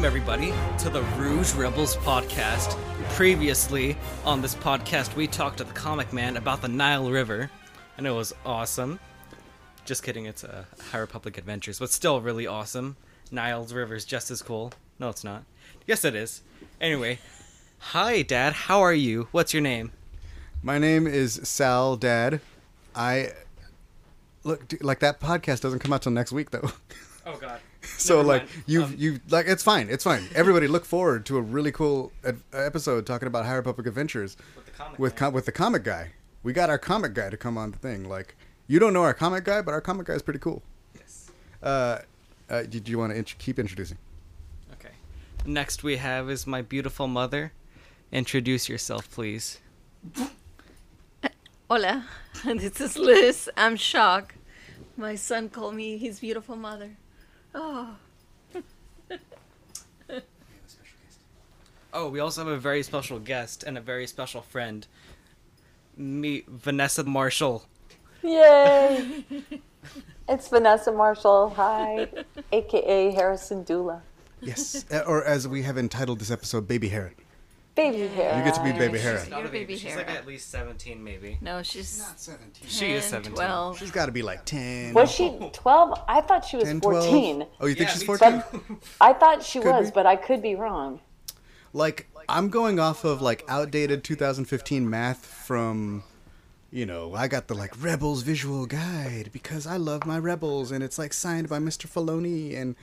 Welcome, everybody, to the Rouge Rebels podcast. Previously on this podcast, we talked to the comic man about the Nile River, and it was awesome. Just kidding, it's a High Republic Adventures, but still really awesome. Nile's River is just as cool. No, it's not. Yes, it is. Anyway, hi, Dad. How are you? What's your name? My name is Sal, Dad. Look, dude, like, that podcast doesn't come out till next week, though. Oh, God. So, like, you it's fine. It's fine. Everybody look forward to a really cool episode talking about High Republic Adventures with the comic guy. We got our comic guy to come on the thing. Like, you don't know our comic guy, but our comic guy is pretty cool. Yes. Did you want to keep introducing? Okay. Next we have is my beautiful mother. Introduce yourself, please. Hola. This is Liz. I'm shocked. My son called me his beautiful mother. Oh. Oh, we also have a very special guest and a very special friend. Me, Vanessa Marshall. Yay! It's Vanessa Marshall. Hi, aka Hera Syndulla. Yes, or as we have entitled this episode, Baby Hera. Baby Hera. You get to be Baby Hera. She's not a baby. She's like at least 17, maybe. No, she's not 17. She is 17. 12. She's got to be like 10. Was she 12? I thought she was 10, 14. Oh, you think she's 14? I thought she was, but I could be wrong. Like, I'm going off of like outdated 2015 math from, you know, I got the like Rebels visual guide because I love my Rebels, and it's like signed by Mr. Filoni, and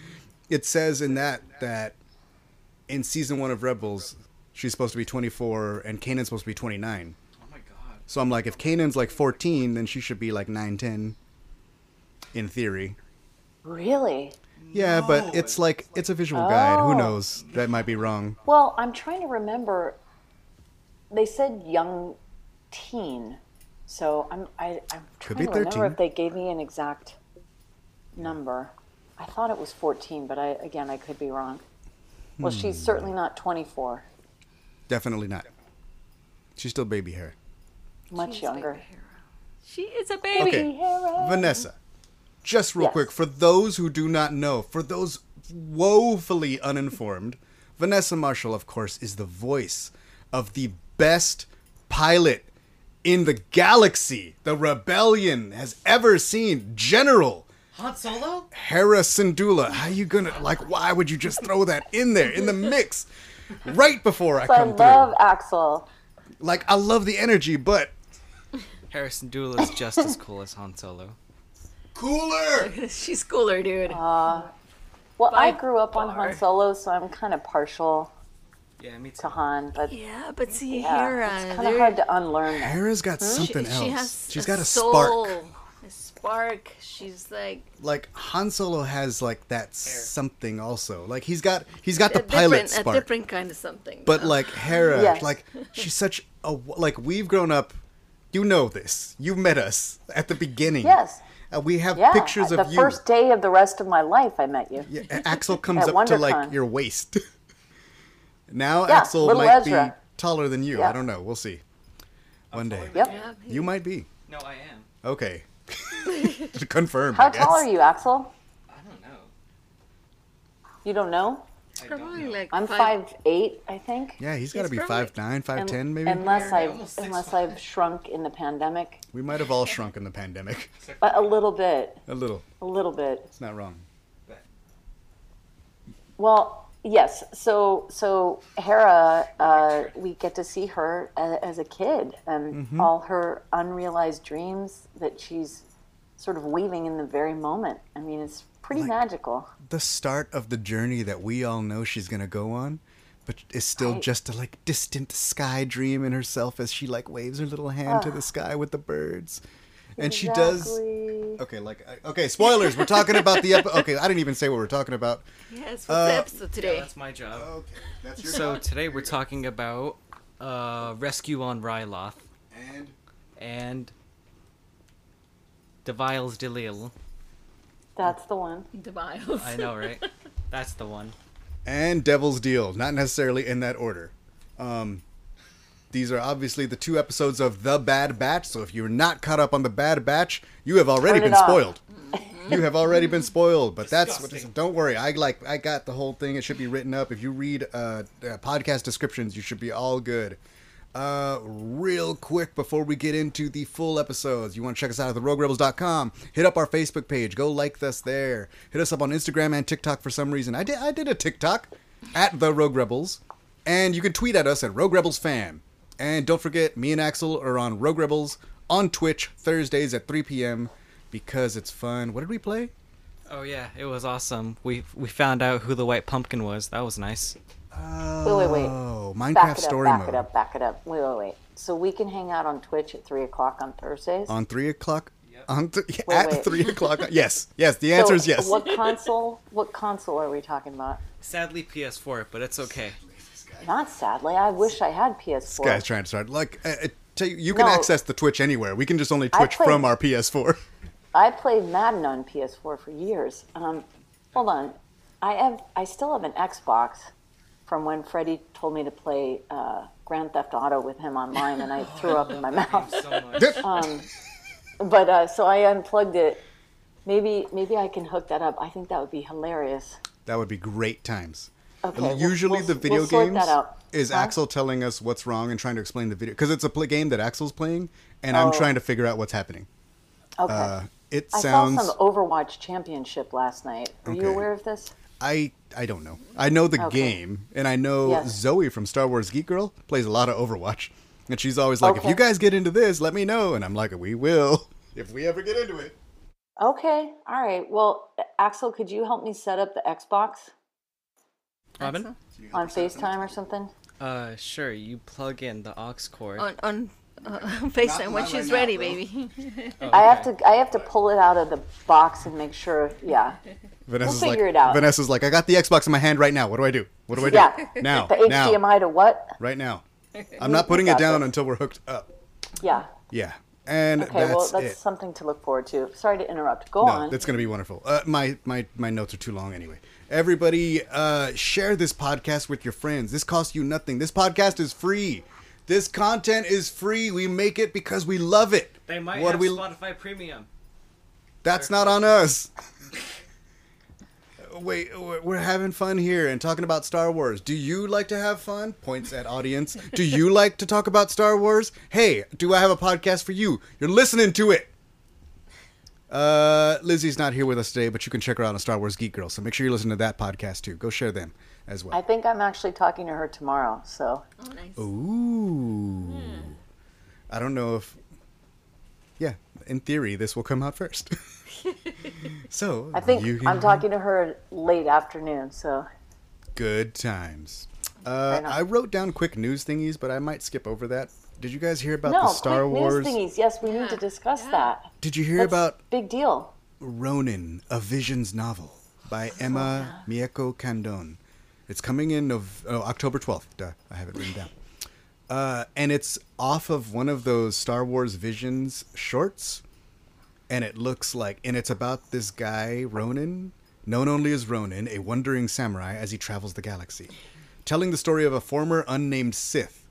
it says in that in season 1 of Rebels. She's supposed to be 24, and Kanan's supposed to be 29. Oh, my God. So I'm like, if Kanan's, like, 14, then she should be, like, 9, 10, in theory. Really? Yeah, no, but it's, like, it's a visual guide. Who knows? That might be wrong. Well, I'm trying to remember. They said young teen. So I'm trying to remember if they gave me an exact number. I thought it was 14, but, I could be wrong. Well, she's certainly not 24. Definitely not. She's still Baby Hera. Much younger. She is a baby. Okay. Hera. Vanessa, just real quick, for those who do not know, for those woefully uninformed, Vanessa Marshall, of course, is the voice of the best pilot in the galaxy the Rebellion has ever seen, General Han Solo? Hera Syndulla. How you gonna, like, why would you just throw that in there, in the mix? Right before I come through. I love Axel. Like, I love the energy, but... Hera Syndulla is just as cool as Han Solo. Cooler! She's cooler, dude. I grew up on Han Solo, so I'm kind of partial to Han. But yeah, but see, Hera... It's kind of hard to unlearn. Hera's got something else. She's got a spark. A spark. She's like... Like, Han Solo has, like, that something also. Like, he's got the pilot spark. A different kind of something. But, like, Hera, like, she's such a... Like, we've grown up... You know this. You met us at the beginning. Yes. We have pictures of you. The first day of the rest of my life, I met you. Yeah, Axel comes up WonderCon. To, like, your waist. Now Axel might Ezra. Be taller than you. Yeah. I don't know. We'll see. One day. Yep. Yeah, you might be. No, I am. Okay. Confirmed. How tall are you, Axel? I don't know. You don't know? Probably like I'm 5'8", I think. Yeah, he's got to be 5'9", 5'10", maybe. Unless I've shrunk in the pandemic. We might have all shrunk in the pandemic. But a little bit. A little bit. It's not wrong. Well, yes. So Hera, we get to see her as a kid and all her unrealized dreams that she's sort of weaving in the very moment. I mean, it's pretty magical. The start of the journey that we all know she's going to go on, but is still just a like distant sky dream in herself as she like waves her little hand to the sky with the birds. And she does. Okay, spoilers. We're talking about the episode. Okay, I didn't even say what we're talking about. Yes, what's the episode today? Yeah, that's my job. Okay, that's your job. So today we're talking about Rescue on Ryloth. And Deviles Delil. That's the one. Deviles. I know, right? That's the one. And Devil's Deal. Not necessarily in that order. These are obviously the two episodes of The Bad Batch, so if you're not caught up on The Bad Batch, you have already been spoiled. You have already been spoiled, but that's what, don't worry. I got the whole thing. It should be written up. If you read podcast descriptions, you should be all good. Real quick, before we get into the full episodes, you want to check us out at theroguerebels.com. Hit up our Facebook page. Go like us there. Hit us up on Instagram and TikTok for some reason. I did a TikTok at The Rogue Rebels, and you can tweet at us at Rogue Rebels Fan. And don't forget, me and Axel are on Rogue Rebels on Twitch Thursdays at 3 p.m. because it's fun. What did we play? Oh yeah, it was awesome. We found out who the White Pumpkin was. That was nice. Oh, wait. Minecraft back it up, story mode. Back it up. Wait. So we can hang out on Twitch at 3 o'clock on Thursdays. On 3 o'clock. Yep. At 3 o'clock. Yes. The answer is yes. What console are we talking about? Sadly, PS4, but it's okay. Not sadly. I wish I had PS4. This guy's trying to start. Like, you can access the Twitch anywhere. We can just only Twitch from our PS4. I played Madden on PS4 for years. Hold on. I still have an Xbox from when Freddie told me to play Grand Theft Auto with him online, and I threw up in my mouth. So so I unplugged it. Maybe I can hook that up. I think that would be hilarious. That would be great times. Okay, usually the video games is Axel telling us what's wrong and trying to explain the video, because it's a game that Axel's playing and I'm trying to figure out what's happening. Okay. I saw some Overwatch Championship last night. Are you aware of this? I don't know. I know the game, and I know Zoe from Star Wars Geek Girl plays a lot of Overwatch, and she's always like, if you guys get into this, let me know. And I'm like, we will, if we ever get into it. Okay. All right. Well, Axel, could you help me set up the Xbox? Robin? On FaceTime or something? Sure. You plug in the aux cord. On FaceTime when she's right ready, baby. Oh, okay. I have to pull it out of the box and make sure. Yeah. We'll figure it out. Vanessa's like, I got the Xbox in my hand right now. What do I do? Yeah. Now. The HDMI to what? Right now. I'm not putting it down until we're hooked up. Yeah. Yeah. And that's something to look forward to. Sorry to interrupt. Go on. That's going to be wonderful. My notes are too long anyway. Everybody, share this podcast with your friends. This costs you nothing. This podcast is free. This content is free. We make it because we love it. They might have Spotify Premium. That's not on us. Wait, we're having fun here and talking about Star Wars. Do you like to have fun? Points at audience. Do you like to talk about Star Wars? Hey, do I have a podcast for you? You're listening to it. Lizzie's not here with us today, but you can check her out on Star Wars Geek Girl, so make sure you listen to that podcast too. Go share them as well. I think I'm actually talking to her tomorrow, so. Oh, nice. Ooh. Yeah. I don't know if... Yeah, in theory, this will come out first. So, I think I'm talking to her late afternoon, so. Good times. I wrote down quick news thingies, but I might skip over that. Did you guys hear about the Star Wars news thingies? Yes, we need to discuss that. Did you hear about big deal? Ronin, a Visions novel by Emma Mieko Candon. It's coming in October 12th. Duh, I have it written down. And it's off of one of those Star Wars Visions shorts, and it looks like, and it's about this guy Ronin, known only as Ronin, a wandering samurai as he travels the galaxy, telling the story of a former unnamed Sith.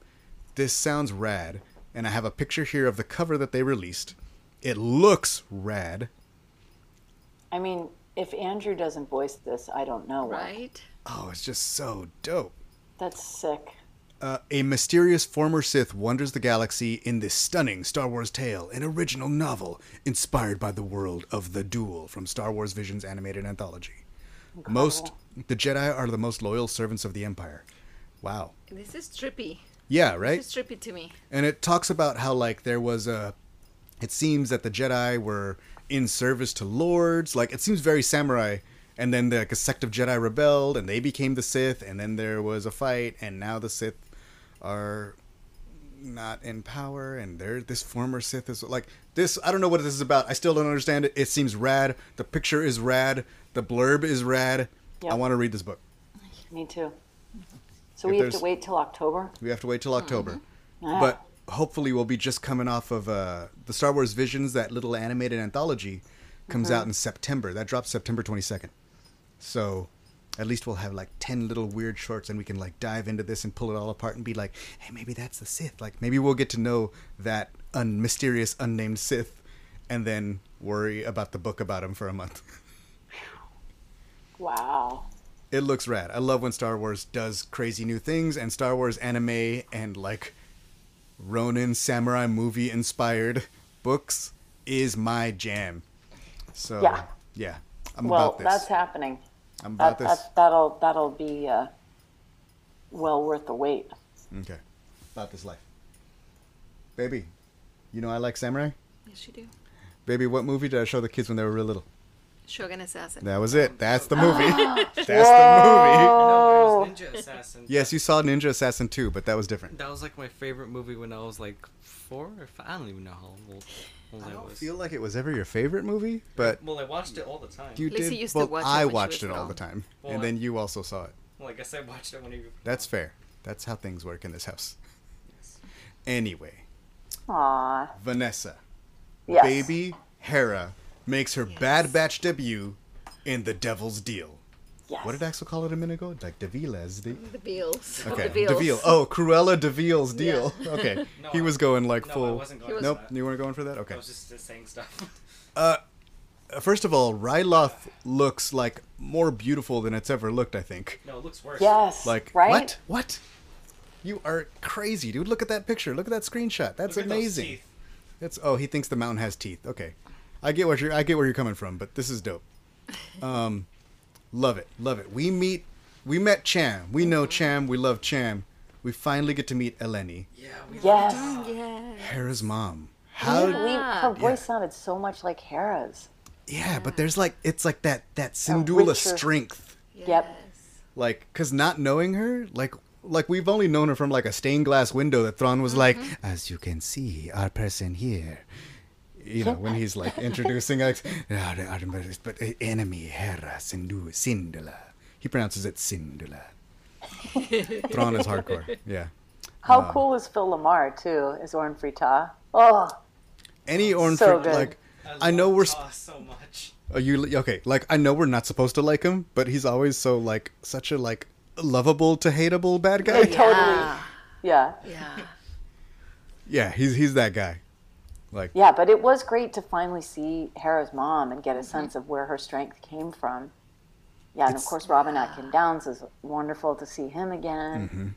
This sounds rad, and I have a picture here of the cover that they released. It looks rad. I mean, if Andrew doesn't voice this, I don't know why. Right? Oh, it's just so dope. That's sick. A mysterious former Sith wanders the galaxy in this stunning Star Wars tale, an original novel inspired by the world of The Duel from Star Wars Visions Animated Anthology. Incredible. The Jedi are the most loyal servants of the Empire. Wow. This is trippy. Yeah, right? It's trippy to me. And it talks about how, like, there was a... It seems that the Jedi were in service to lords. Like, it seems very samurai. And then, like, a sect of Jedi rebelled, and they became the Sith. And then there was a fight, and now the Sith are not in power. And this former Sith is, like... This... I don't know what this is about. I still don't understand it. It seems rad. The picture is rad. The blurb is rad. Yep. I want to read this book. Me too. So we have to wait till October? We have to wait till October. Mm-hmm. Yeah. But hopefully we'll be just coming off of the Star Wars Visions, that little animated anthology, comes out in September. That drops September 22nd. So at least we'll have like 10 little weird shorts, and we can like dive into this and pull it all apart and be like, hey, maybe that's the Sith. Like maybe we'll get to know that mysterious unnamed Sith, and then worry about the book about him for a month. Wow. It looks rad. I love when Star Wars does crazy new things, and Star Wars anime and, like, Ronin samurai movie-inspired books is my jam. So, yeah, I'm about this. Well, that's happening. I'm about this. That'll be well worth the wait. Okay. About this life. Baby, you know I like samurai? Yes, you do. Baby, what movie did I show the kids when they were real little? Shogun Assassin. That was it. That's the movie. That's the movie. No, there was Ninja Assassin. Yes, you saw Ninja Assassin 2, but that was different. That was like my favorite movie when I was like 4 or 5. I don't even know how old I was. I don't feel like it was ever your favorite movie, but... Well, I watched it all the time. You did? Used to watch it. I watched it all the time. Well, and then you also saw it. Well, I guess I watched it whenever you... That's fair. That's how things work in this house. Yes. Anyway. Aww. Vanessa. Yes. Baby Hera makes her Bad Batch debut in The Devil's Deal. Yes. What did Axel call it a minute ago? Like Devile's Deal? The Beals. Okay. The Deville. Oh, Cruella DeVille's Deal. Yeah. Okay. No, he was going like full. I wasn't going for that. You weren't going for that? Okay. I was just saying stuff. First of all, Ryloth looks like more beautiful than it's ever looked, I think. No, it looks worse. Yes. Like, right? What? You are crazy, dude. Look at that picture. Look at that screenshot. That's amazing. That's he thinks the mountain has teeth. Okay, I get where you're coming from, but this is dope. Love it. We met Cham. We know Cham. We love Cham. We finally get to meet Eleni. Yeah, love Cham. Hera's mom. Her voice sounded so much like Hera's. Yeah, but there's like it's like that Syndulla strength. Yes. Yep. Like, 'cause not knowing her, like we've only known her from like a stained glass window that Thrawn was like, as you can see, our person here, you know, when he's like introducing us, but enemy Hera Syndulla. He pronounces it Syndulla. Thrawn is hardcore. Yeah. How cool is Phil Lamar too? Is Orn Free Taa? Oh, any Orn Free Taa? Like, I know we're so much. Are you okay? Like, I know we're not supposed to like him, but he's always so like such a like. Lovable to hateable bad guy. Totally. Yeah. Yeah, he's that guy. Like. Yeah, but it was great to finally see Hera's mom and get a sense of where her strength came from. Yeah, and of course Robin Atkin Downs is wonderful to see him again.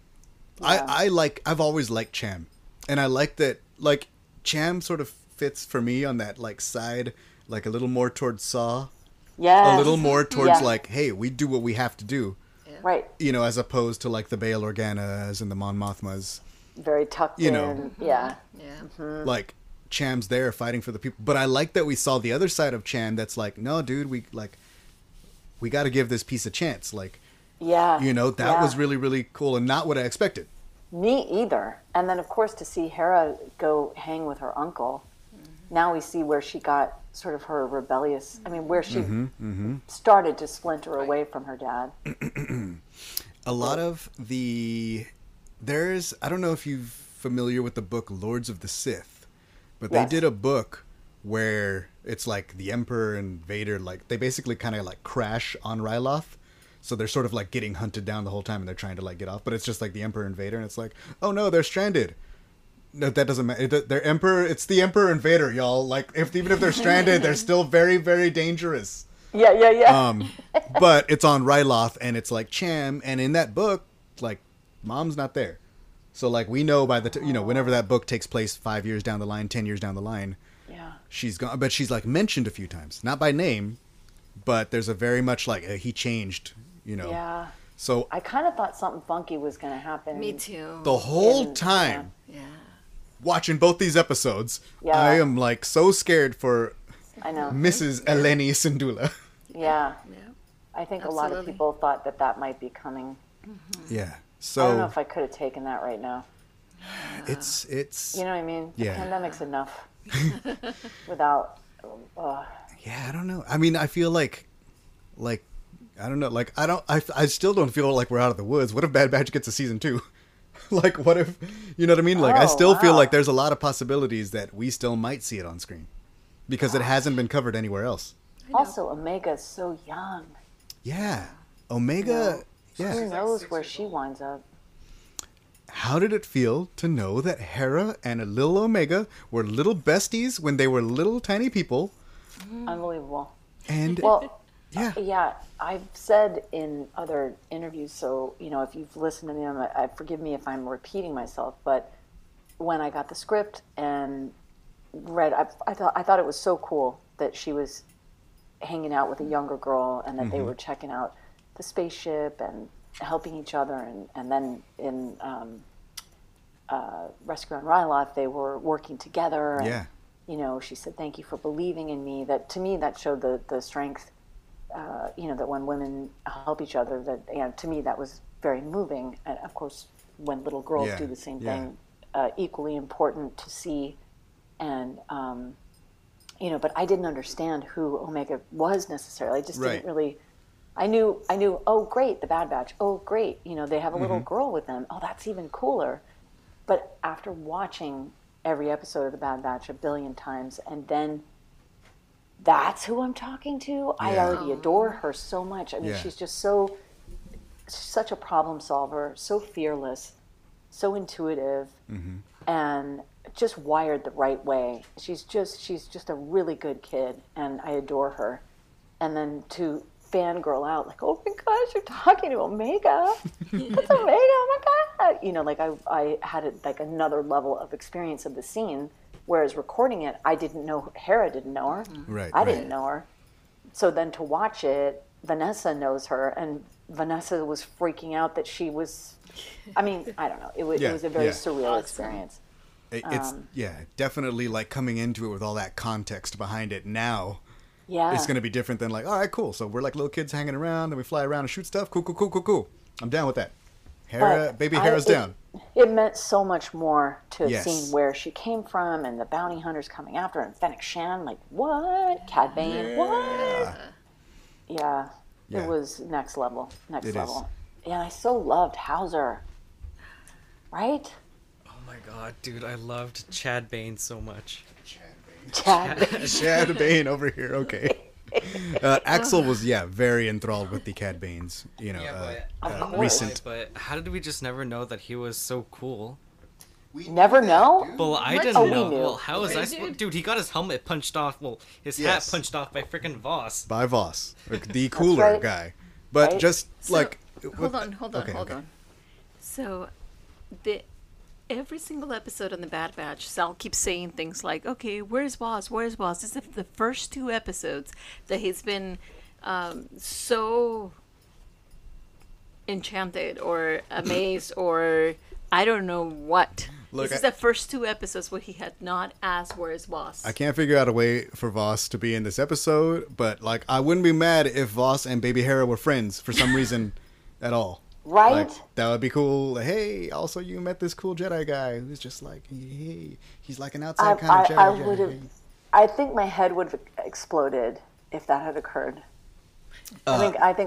Mm-hmm. Yeah. I've always liked Cham, and I like that like Cham sort of fits for me on that like side, like a little more towards Saw. Yeah. A little more towards like, hey, we do what we have to do. Right. You know, as opposed to like the Bail Organas and the Mon Mothmas. Very tucked in. Yeah. Yeah. Mm-hmm. Like Cham's there fighting for the people. But I like that we saw the other side of Cham that's like, no, dude, we got to give this piece a chance. Like, you know, that was really, really cool and not what I expected. Me either. And then, of course, to see Hera go hang with her uncle. Mm-hmm. Now we see where she got sort of her rebellious, where she started to splinter away from her dad. A lot of I don't know if you're familiar with the book Lords of the Sith, but they did a book where it's like the Emperor and Vader, like they basically kind of like crash on Ryloth. So they're sort of like getting hunted down the whole time and they're trying to like get off, but it's just like the Emperor and Vader and it's like, oh no, they're stranded. No, that doesn't matter. They're Emperor. It's the Emperor and Vader, y'all. Like, even if they're stranded, they're still very, very dangerous. Yeah. But it's on Ryloth, and it's like Cham, and in that book, like, Mom's not there. So, like, we know by the whenever that book takes place 5 years down the line, 10 years down the line, she's gone. But she's like mentioned a few times, not by name, but there's a very much like he changed, you know. Yeah. So I kind of thought something funky was going to happen. Me too. The whole time. Yeah. Watching both these episodes, I am like so scared for Mrs. Eleni Syndulla. Yeah. I think a lot of people thought that might be coming. Mm-hmm. Yeah. So I don't know if I could have taken that right now. It's you know what I mean? Yeah. The pandemic's enough without Yeah, I don't know. I mean, I feel like I don't know, like I still don't feel like we're out of the woods. What if Bad Batch gets a season 2? Like, what if, you know what I mean? Like, I still feel like there's a lot of possibilities that we still might see it on screen because it hasn't been covered anywhere else. Also, Omega's so young. Yeah. Omega, Who knows where she winds up? How did it feel to know that Hera and a little Omega were little besties when they were little tiny people Unbelievable. And well, yeah, I've said in other interviews, so you know, if you've listened to me, forgive me if I'm repeating myself, but when I got the script and read, I thought it was so cool that she was hanging out with a younger girl and that they were checking out the spaceship and helping each other, and then in Rescue on Ryloth they were working together. And, you know, she said, "Thank you for believing in me." That to me, that showed the strength. You know, that when women help each other, that, and to me that was very moving. And of course, when little girls do the same thing, equally important to see. And you know, but I didn't understand who Omega was necessarily. I just didn't really. I knew. Oh, great, the Bad Batch. Oh, great, you know, they have a little girl with them. Oh, that's even cooler. But after watching every episode of The Bad Batch a billion times, and then that's who I'm talking to. Yeah. I already adore her so much. I mean, she's just such a problem solver, so fearless, so intuitive, and just wired the right way. She's just a really good kid, and I adore her. And then to fangirl out, like, oh my gosh, you're talking to Omega. That's Omega, oh my God. You know, like I had another level of experience of the scene, whereas recording it, I didn't know, Hera didn't know her. I didn't know her. So then to watch it, Vanessa knows her, and Vanessa was freaking out that she was, I mean, I don't know. It was a very surreal experience. It's, definitely like coming into it with all that context behind it now. Yeah. It's going to be different than like, all right, cool. So we're like little kids hanging around, then we fly around and shoot stuff. Cool. I'm down with that. Hera, Hera's down. It meant so much more to have seen where she came from and the bounty hunters coming after her and Fennec Shan, like, what? Cad Bane, what? Yeah, it was next level. Next level. And I so loved Howzer. Right? Oh my God, dude, I loved Cad Bane so much. Chad Bane over here. Okay. Axel was very enthralled with the Cad Banes. You know, recent. But how did we just never know that he was so cool? We never know. Well, I didn't know. Well, how was dude? He got his helmet punched off. Well, his hat punched off by freaking Vos. By Vos, the cooler guy. But just so, like, hold on. So, every single episode on The Bad Batch, Sal keeps saying things like, okay, where's Vos? This is the first two episodes that he's been so enchanted or amazed or I don't know what. Look, this is the first two episodes where he had not asked where's Vos. I can't figure out a way for Vos to be in this episode, but like I wouldn't be mad if Vos and Baby Hera were friends for some reason at all. Right? Like, that would be cool. Hey, also you met this cool Jedi guy who's just like, hey, he's like an outside kind of Jedi. I think my head would have exploded if that had occurred. I would have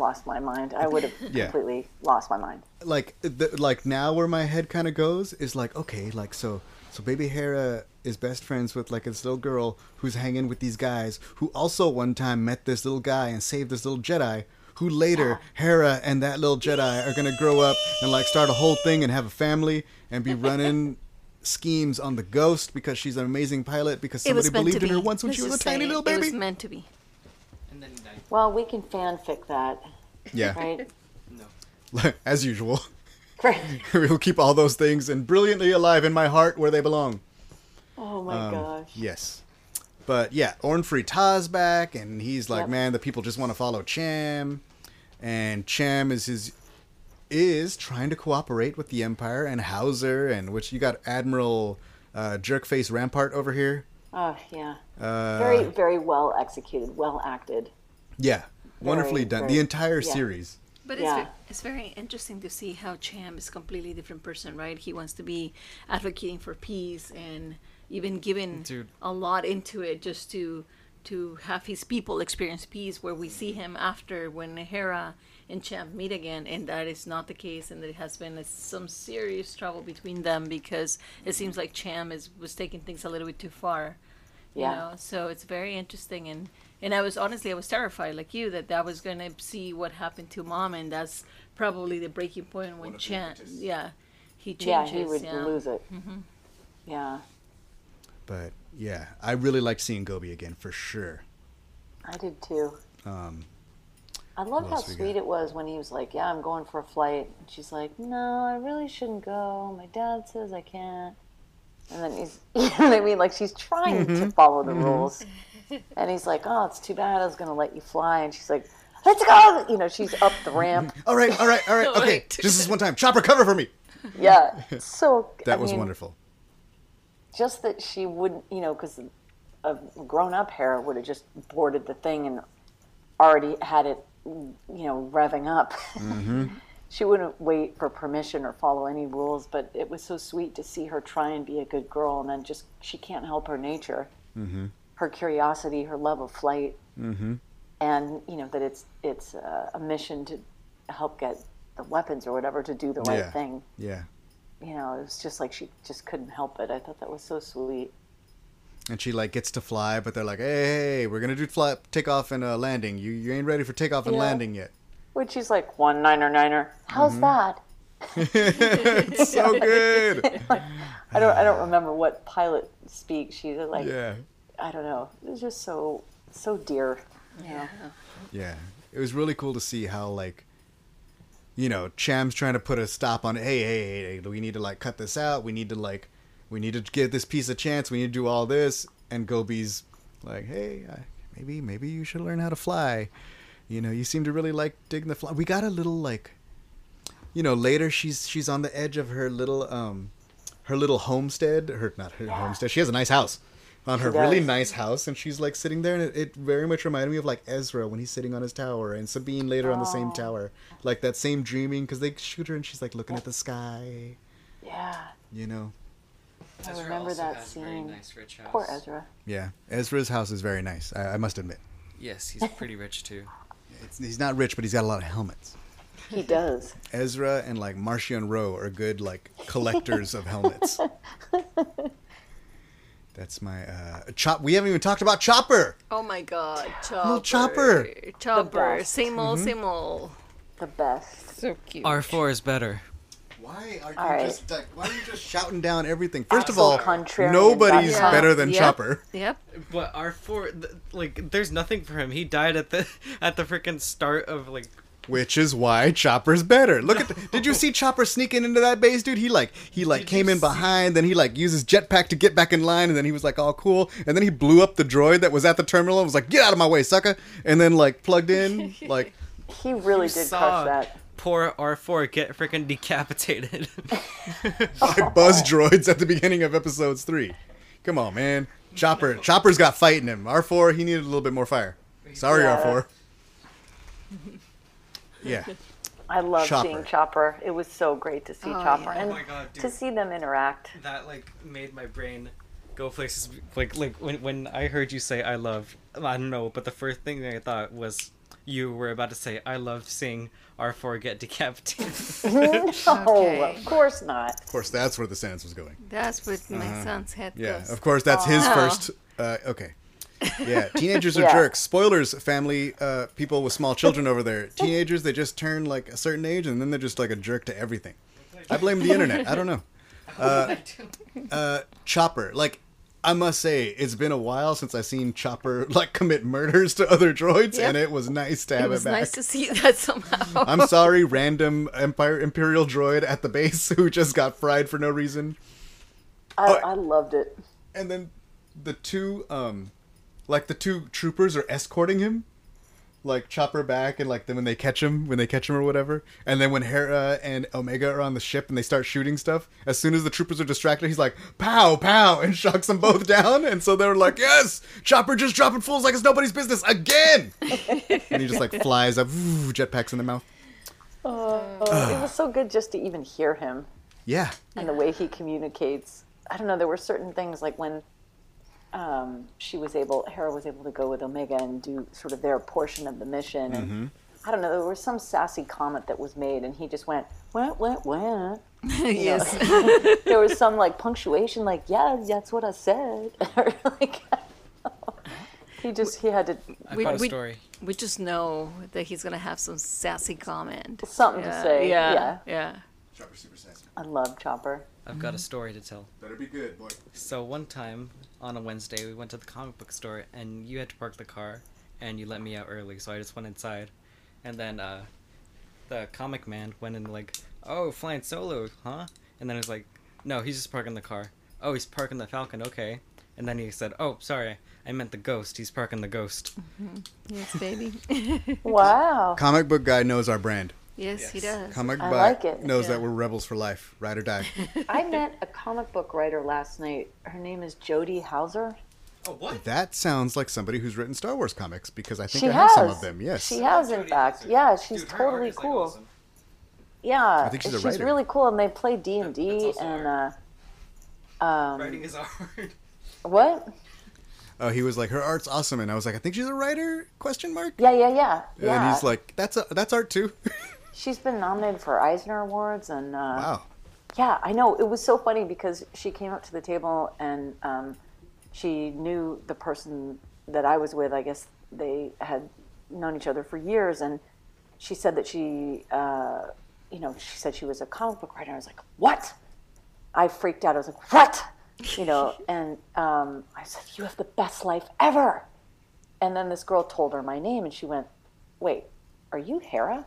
lost my mind. I would have completely lost my mind. Like, now where my head kind of goes is like, okay, like so Baby Hera is best friends with like this little girl who's hanging with these guys who also one time met this little guy and saved this little Jedi. Who later, Hera and that little Jedi are going to grow up and like start a whole thing and have a family and be running schemes on the Ghost because she's an amazing pilot because somebody believed in her once when she was a tiny little baby. It was meant to be. Well, we can fanfic that. Yeah. Right? No. As usual. Right. We'll keep all those things and brilliantly alive in my heart where they belong. Oh my gosh. Yes. But yeah, Orn Free Taa's back and he's like, man, the people just want to follow Cham. And Cham is trying to cooperate with the Empire and Howzer, and which you got Admiral Jerkface Rampart over here. Oh yeah, very very well executed, well acted. Yeah, wonderfully done. Very, the entire series. But it's very interesting to see how Cham is a completely different person, right? He wants to be advocating for peace and even giving a lot into it just to have his people experience peace, where we see him after when Hera and Cham meet again, and that is not the case, and there has been some serious trouble between them because it seems like Cham was taking things a little bit too far, you know. So it's very interesting, and I was terrified like you that was gonna see what happened to Mom, and that's probably the breaking point when Cham he changes. Yeah, he would lose it. Mm-hmm. Yeah. But yeah, I really like seeing Gobi again for sure. I did too. I love how sweet it was when he was like, yeah, I'm going for a flight. And she's like, no, I really shouldn't go. My dad says I can't. And then he's, you know what I mean? Like, she's trying to follow the rules. And he's like, oh, it's too bad. I was going to let you fly. And she's like, let's go. You know, she's up the ramp. All right. Okay, just this one time. Chopper, cover for me. Yeah. So that was wonderful. Just that she wouldn't, you know, because a grown-up Hera would have just boarded the thing and already had it, you know, revving up. She wouldn't wait for permission or follow any rules, but it was so sweet to see her try and be a good girl, and then just, she can't help her nature, her curiosity, her love of flight, and, you know, that it's a mission to help get the weapons or whatever to do the right thing. Yeah. You know, it was just like she just couldn't help it. I thought that was so sweet. And she, like, gets to fly, but they're like, hey, we're going to do takeoff and landing. You ain't ready for takeoff and landing yet. Which she's like, 199er. How's that? It's so good. Like, I don't remember what pilot speak. She's like, I don't know. It was just so dear. You know? Yeah. It was really cool to see how, like, you know, Cham's trying to put a stop on, hey, we need to, like, cut this out. We need to give this piece a chance. We need to do all this. And Gobi's like, hey, maybe you should learn how to fly. You know, you seem to really like digging the fly. We got a little, like, you know, later she's on the edge of her little homestead. Not her homestead. She has a nice house. Really nice house. And she's, like, sitting there. And it very much reminded me of, like, Ezra when he's sitting on his tower. And Sabine later on the same tower. Like, that same dreaming. Because they shoot her and she's, like, looking at the sky. Yeah. You know. I remember that scene. Very nice, rich house. Poor Ezra. Yeah, Ezra's house is very nice. I must admit. Yes, he's pretty rich too. He's not rich, but he's got a lot of helmets. He does. Ezra and like Martian Rowe are good like collectors of helmets. That's my Chop. We haven't even talked about Chopper. Oh my God, Chopper! Little Chopper, same old, same old. The best. So cute. R4 is better. Why are you just shouting down everything? First of all, nobody's better than Chopper. Yep. But R4, like, there's nothing for him. He died at the freaking start of like. Which is why Chopper's better. Look at. Did you see Chopper sneaking into that base, dude? He came in behind, then he like used his jetpack to get back in line, and then he was like all cool, and then he blew up the droid that was at the terminal and was like, "Get out of my way, sucker!" And then like plugged in, like. He really did crush that. Poor R4 get freaking decapitated by buzz droids at the beginning of episodes 3. Come on, man. Chopper's got fight in him. R4, he needed a little bit more fire. Sorry, R4. Yeah. I love seeing Chopper. It was so great to see Chopper and to see them interact. That like made my brain go places. Like when I heard you say I love, I don't know, but the first thing that I thought was. You were about to say, I love seeing R4 get decapitated. No, of course not. Of course, that's where the sentence was going. That's what my son's head was. Yeah, of course, that's his first. Okay. Yeah, teenagers are jerks. Spoilers, family, people with small children over there. Teenagers, they just turn like a certain age, and then they're just like a jerk to everything. I blame the internet. I don't know. Chopper, like... I must say, it's been a while since I've seen Chopper like commit murders to other droids, and it was nice to have it back. It was nice to see that somehow. I'm sorry, random Imperial droid at the base who just got fried for no reason. I loved it. And then the two, like the two troopers are escorting him, like Chopper back, and like then when they catch him or whatever. And then when Hera and Omega are on the ship and they start shooting stuff, as soon as the troopers are distracted, he's like pow pow and shocks them both down. And so they're like, yes, Chopper just dropping fools like it's nobody's business again. And he just like flies up, jetpacks in the mouth. It was so good just to even hear him. Yeah. And the way he communicates. I don't know. There were certain things like when. Hera was able to go with Omega and do sort of their portion of the mission. And I don't know, there was some sassy comment that was made, and he just went, what? Yes. There was some like punctuation, like, yeah, that's what I said. Like, he had to. I've got a story. We just know that he's going to have some sassy comment. Something to say. Yeah. Chopper super sassy. I love Chopper. I've got a story to tell. Better be good, boy. So one time. on a Wednesday, we went to the comic book store, and you had to park the car, and you let me out early, so I just went inside. And then the comic man went in like, oh, flying solo, huh? And then I was like, no, he's just parking the car. Oh, he's parking the Falcon, okay. And then he said, oh, sorry, I meant the Ghost. He's parking the Ghost. Mm-hmm. Yes, baby. Wow. Comic book guy knows our brand. Yes, he does. Comic book knows that we're rebels for life, ride or die. I met a comic book writer last night. Her name is Jody Howzer. Oh, what? That sounds like somebody who's written Star Wars comics, because I think I have some of them, yes. She has, in fact. Yeah, she's totally cool. Like, awesome. Yeah, I think she's a writer. She's really cool, and they play D&D, and... writing is hard. What? Oh, he was like, her art's awesome, and I was like, I think she's a writer? Question mark? Yeah. And he's like, that's art too. She's been nominated for Eisner Awards, and wow. Yeah, I know. It was so funny because she came up to the table, and she knew the person that I was with. I guess they had known each other for years, and she said that she said she was a comic book writer. I was like, what? I freaked out. I was like, what? You know, and I said, you have the best life ever. And then this girl told her my name, and she went, wait, are you Hera?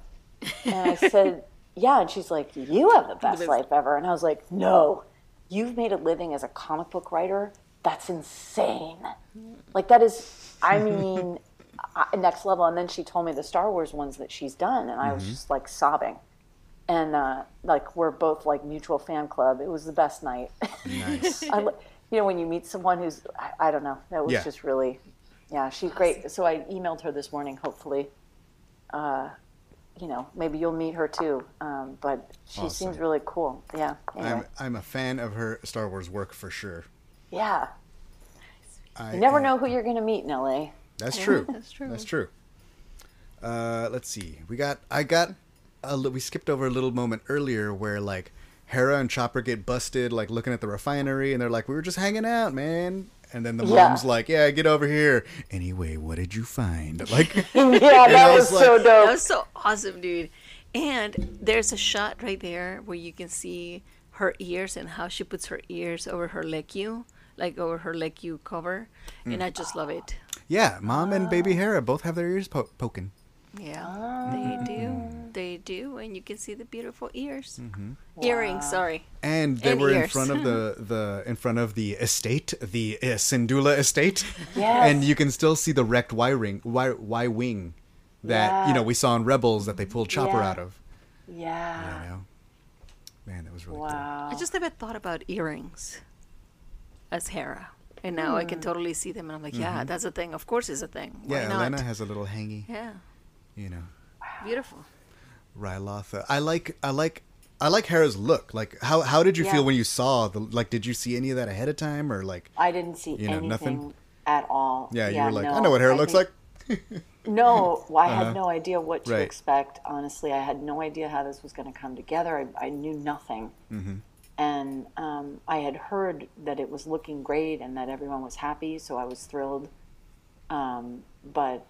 And I said, yeah. And she's like, you have the best life ever. And I was like, no, you've made a living as a comic book writer. That's insane. Like, that is, I mean, next level. And then she told me the Star Wars ones that she's done, and I was just like sobbing. And like, we're both like mutual fan club. It was the best night. Nice. You know, when you meet someone who's, I don't know, that was just really, she's great. So I emailed her this morning, hopefully, you know, maybe you'll meet her too. But she seems really cool. Yeah. Anyway. I'm a fan of her Star Wars work for sure. Yeah. You never know who you're going to meet in LA. That's true. That's true. Let's see. We skipped over a little moment earlier where, like, Hera and Chopper get busted, like, looking at the refinery, and they're like, we were just hanging out, man. And then the mom's like, yeah, get over here. Anyway, what did you find? Like, that was so dope. That was so awesome, dude. And there's a shot right there where you can see her ears and how she puts her ears over her lecu, like over her lecu cover. Mm. And I just love it. Yeah, Mom and baby Hera both have their ears poking. Yeah, they do, and you can see the beautiful ears, earrings. Sorry, and they were ears. In front of the estate, the Syndulla estate, and you can still see the wrecked Y wing that you know we saw in Rebels that they pulled Chopper out of. Yeah, you know? Man, that was really cool. I just never thought about earrings as Hera. And now I can totally see them, and I'm like, that's a thing. Of course, it's a thing. Why not? Elena has a little hangy. Yeah. You know, beautiful. Ryloth. I like Hera's look. Like, how did you feel when you saw the? Like, did you see any of that ahead of time, or like? I didn't see anything at all. Yeah, you were like, I know what Hera looks like. No, I had no idea what to expect. Honestly, I had no idea how this was going to come together. I knew nothing, and I had heard that it was looking great and that everyone was happy, so I was thrilled. But.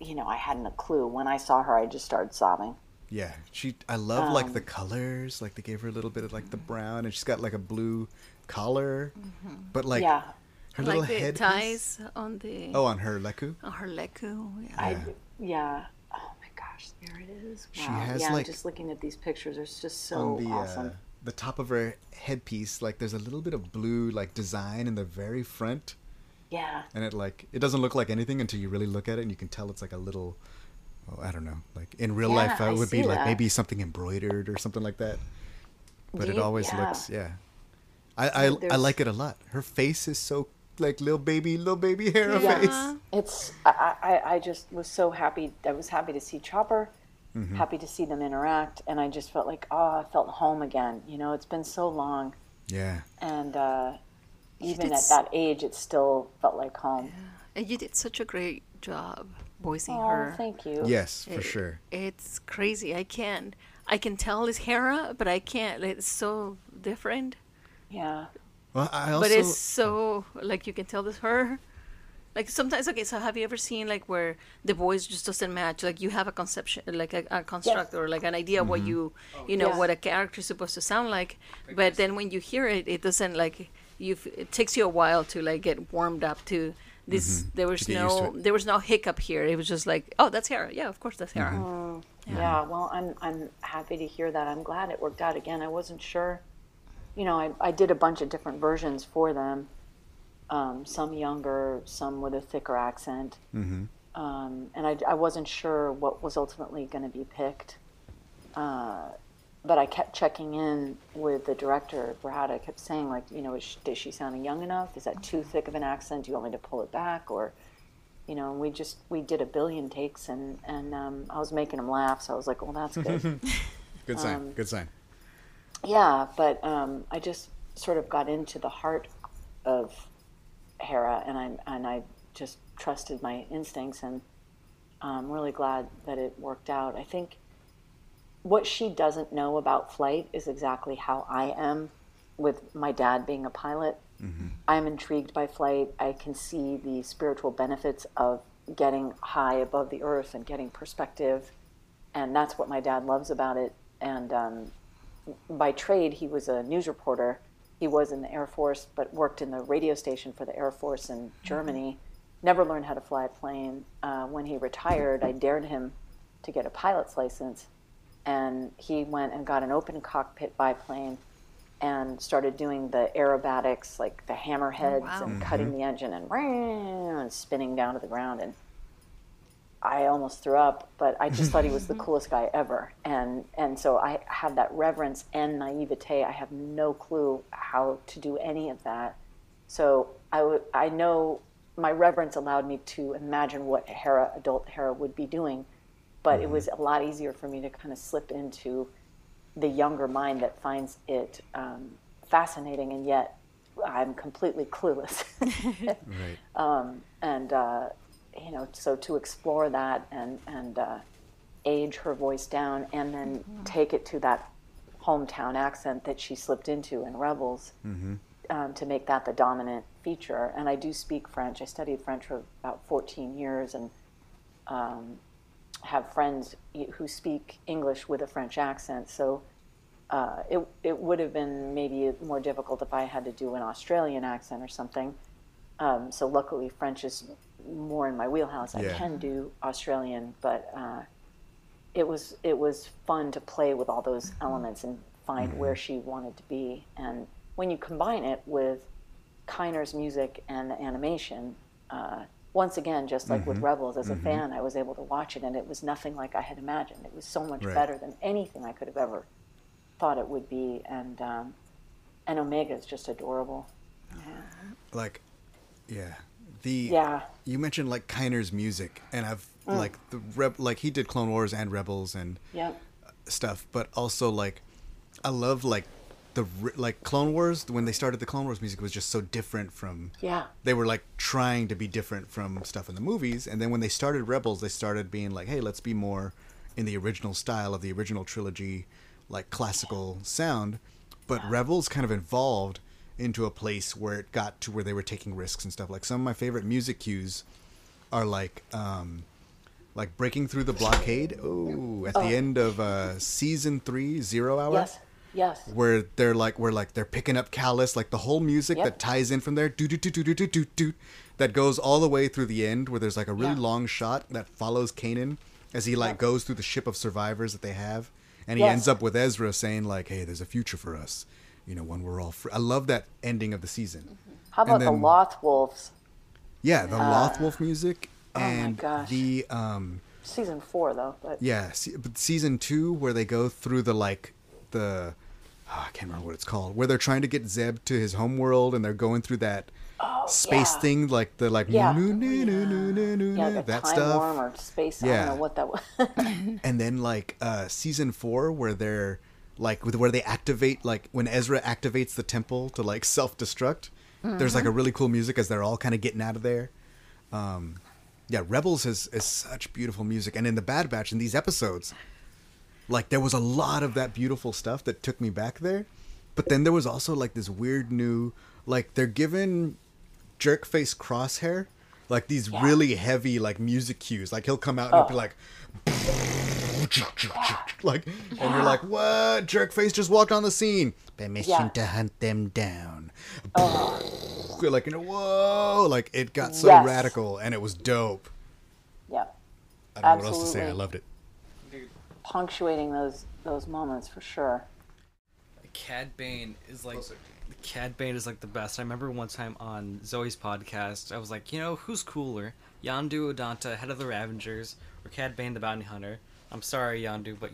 You know, I hadn't a clue. When I saw her, I just started sobbing. Yeah, I love like the colors. Like they gave her a little bit of like the brown, and she's got like a blue collar. Mm-hmm. But like her little head ties on the on her lecu. On her lecu. Yeah. Oh my gosh, there it is. Wow. She has like, just looking at these pictures, it's just so awesome. The top of her headpiece, like there's a little bit of blue like design in the very front. Yeah. And it doesn't look like anything until you really look at it, and you can tell it's like a little, I don't know, like in real life that would be like maybe something embroidered or something like that. But it always looks, I like it a lot. Her face is so like little baby Hera face. It's I just was so happy. I was happy to see Chopper, happy to see them interact, and I just felt like I felt home again. You know, it's been so long. Yeah. And even at that age, it still felt like home. Yeah. And you did such a great job voicing her. Thank you. Yes, for sure. It's crazy. I can tell it's Hera, but I can't. It's so different. Yeah. Well, but it's so, like, you can tell it's her. Like, sometimes, okay, so have you ever seen, like, where the voice just doesn't match? Like, you have a conception, like a construct or, like, an idea of what you know, what a character is supposed to sound like. But then when you hear it, it doesn't, like... it takes you a while to like get warmed up to this. There was no hiccup here. It was just like, oh, that's Hera. Yeah, of course that's Hera. Mm-hmm. Yeah. Well, I'm happy to hear that. I'm glad it worked out. Again, I wasn't sure. You know, I did a bunch of different versions for them. Some younger, some with a thicker accent. Mm-hmm. And I wasn't sure what was ultimately going to be picked. But I kept checking in with the director, Brad. I kept saying, like, you know, is she sounding young enough? Is that too thick of an accent? Do you want me to pull it back? Or, you know, we did a billion takes, and I was making him laugh. So I was like, well, that's good. Good sign. Yeah, but I just sort of got into the heart of Hera, and I just trusted my instincts, and I'm really glad that it worked out. I think what she doesn't know about flight is exactly how I am with my dad being a pilot. Mm-hmm. I'm intrigued by flight. I can see the spiritual benefits of getting high above the earth and getting perspective. And that's what my dad loves about it. And by trade, he was a news reporter. He was in the Air Force, but worked in the radio station for the Air Force in Germany. Mm-hmm. Never learned how to fly a plane. When he retired, I dared him to get a pilot's license. And he went and got an open cockpit biplane and started doing the aerobatics, like the hammerheads and cutting the engine and spinning down to the ground. And I almost threw up, but I just thought he was the coolest guy ever. And so I have that reverence and naivete. I have no clue how to do any of that. So I know my reverence allowed me to imagine what adult Hera would be doing. But it was a lot easier for me to kind of slip into the younger mind that finds it fascinating, and yet I'm completely clueless. Right. You know, so to explore that and age her voice down, and then take it to that hometown accent that she slipped into in Rebels, to make that the dominant feature. And I do speak French. I studied French for about 14 years, and have friends who speak English with a French accent, so it would have been maybe more difficult if I had to do an Australian accent or something. So luckily, French is more in my wheelhouse. I can do Australian, but it was fun to play with all those elements and find where she wanted to be. And when you combine it with Kiner's music and the animation. Once again, just like with Rebels, as a fan, I was able to watch it, and it was nothing like I had imagined. It was so much better than anything I could have ever thought it would be, and Omega is just adorable. Yeah. Like, yeah, you mentioned like Kiner's music, and I've he did Clone Wars and Rebels and stuff, but also like I love like. Clone Wars, when they started the Clone Wars music was just so different from they were like trying to be different from stuff in the movies, and then when they started Rebels, they started being like, hey, let's be more in the original style of the original trilogy, like classical sound, but Rebels kind of evolved into a place where it got to where they were taking risks and stuff. Like some of my favorite music cues are like Breaking Through the Blockade the end of season 3, 0 hour. Yes. Where they're picking up Callus, like the whole music that ties in from there, that goes all the way through the end, where there's like a really long shot that follows Kanan as he like goes through the ship of survivors that they have, and he ends up with Ezra saying like, "Hey, there's a future for us, you know, when we're all free." I love that ending of the season. Mm-hmm. How about the Loth Wolves? Yeah, the Loth Wolf music and the season 4 though. But but season 2 where they go through the like. I can't remember what it's called, where they're trying to get Zeb to his homeworld, and they're going through that space thing, like the that stuff. Time warm or space. I don't know what that was. And then like season 4 where they're like where they activate, like when Ezra activates the temple to like self-destruct. Mm-hmm. There's like a really cool music as they're all kind of getting out of there. Rebels is such beautiful music, and in the Bad Batch in these episodes. Like, there was a lot of that beautiful stuff that took me back there. But then there was also, like, this weird new... Like, they're given Jerkface Crosshair, like, these really heavy, like, music cues. Like, he'll come out and he'll be like... like, and you're like, what? Jerkface just walked on the scene. Permission to hunt them down. You're like, whoa, like it got so radical and it was dope. Yeah. I don't know what else to say. I loved it. Dude. Punctuating those moments for sure. Cad Bane is like. Cad Bane is like the best. I remember one time on Zoe's podcast, I was like, you know, who's cooler? Yondu Odanta, head of the Ravengers, or Cad Bane the Bounty Hunter? I'm sorry, Yondu, but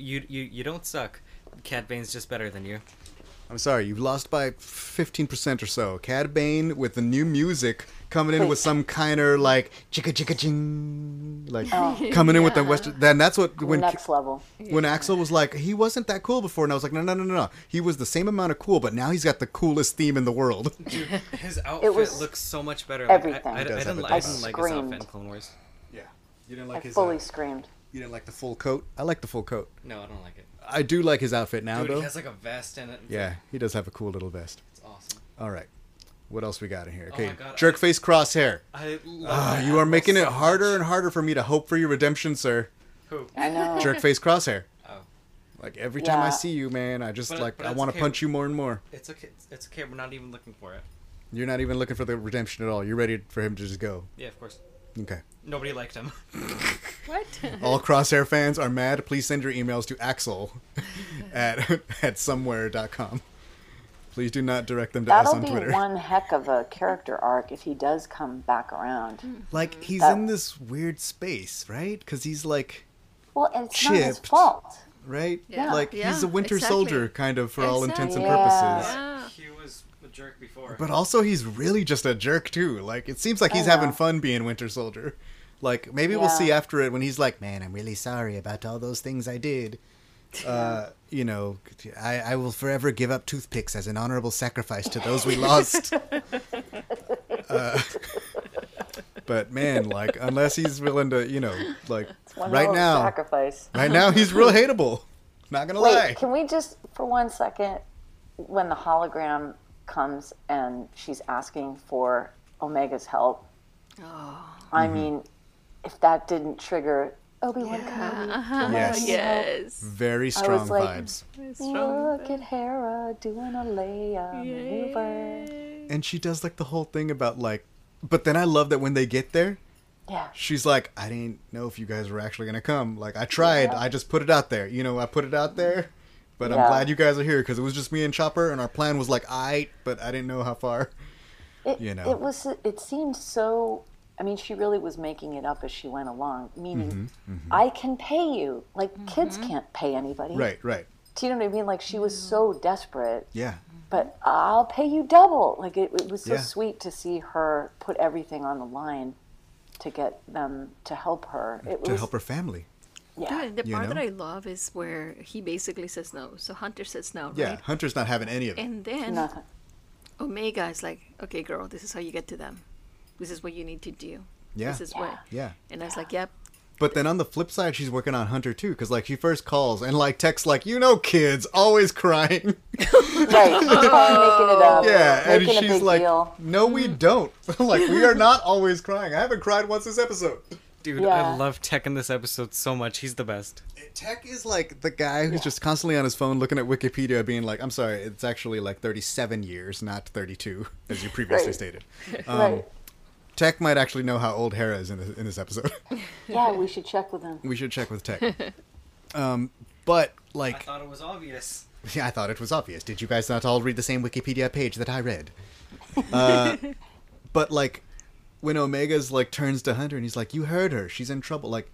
you don't suck. Cad Bane's just better than you. I'm sorry, you've lost by 15% or so. Cad Bane with the new music coming in with some kind of like chicka chicka ching, like coming in with the Western. Then that's what when next level. When Axel was like, he wasn't that cool before, and I was like, no. He was the same amount of cool, but now he's got the coolest theme in the world. Dude, his outfit looks so much better. Everything. I didn't like his outfit in Clone Wars. Yeah, you didn't like his. I fully screamed. You didn't like the full coat? I like the full coat. No, I don't like it. I do like his outfit now, though. He has like a vest in it. Yeah, he does have a cool little vest. It's awesome. All right. What else we got in here? Okay, Jerkface Crosshair. I love you are making it harder and harder for me to hope for your redemption, sir. Who? I know. Jerkface Crosshair. Oh. Like every time I see you, man, I just I want to punch you more and more. It's okay. It's okay. We're not even looking for it. You're not even looking for the redemption at all. You're ready for him to just go. Yeah, of course. Okay. Nobody liked him. What? All Crosshair fans are mad. Please send your emails to Axel at somewhere.com. Please do not direct them to us on Twitter. That'll be one heck of a character arc if he does come back around. Like, he's in this weird space, right? Because he's, like, well, and it's chipped, not his fault. Right? Yeah. Like, he's a Winter Soldier, kind of, for all intents and purposes. Yeah. He was a jerk before. But also, he's really just a jerk, too. Like, it seems like he's having fun being Winter Soldier. Like, maybe we'll see after it when he's like, man, I'm really sorry about all those things I did. You know, I will forever give up toothpicks as an honorable sacrifice to those we lost. But man, like, unless he's willing to, you know, like right now he's real hateable. Not gonna lie. Can we just for one second, when the hologram comes and she's asking for Omega's help? Oh. I mean, if that didn't trigger Obi-Wan Kenobi. Yes. Very strong vibes. Look at Hera doing a Leia maneuver. And she does like the whole thing about like, but then I love that when they get there, she's like, I didn't know if you guys were actually going to come. Like I tried, I just put it out there. You know, I put it out there, but I'm glad you guys are here because it was just me and Chopper and our plan was like, but I didn't know how far, you know. It seemed so... I mean, she really was making it up as she went along, meaning, I can pay you. Like, kids can't pay anybody. Right. Do you know what I mean? Like, she was so desperate. Yeah. But I'll pay you double. Like, it was so sweet to see her put everything on the line to get them to help her. To help her family. Yeah. Dude, the part that I love is where he basically says no. So Hunter says no, right? Yeah, Hunter's not having any of it. And then Omega is like, okay, girl, this is how you get to them. This is what you need to do. Yeah. This is what. Yeah. And I was like, yep. But then on the flip side, she's working on Hunter too, because like she first calls and like texts like, you know, kids always crying. Right. She's probably making it up. Yeah. And she's like, no, we don't. Like we are not always crying. I haven't cried once this episode. Dude, I love Tech in this episode so much. He's the best. Tech is like the guy who's just constantly on his phone looking at Wikipedia being like, I'm sorry, it's actually like 37 years, not 32, as you previously stated. Tech might actually know how old Hera is in this episode. Yeah, we should check with him. We should check with Tech. But, like... I thought it was obvious. Yeah, I thought it was obvious. Did you guys not all read the same Wikipedia page that I read? But, like, when Omega's, like, turns to Hunter and he's like, you heard her. She's in trouble. Like,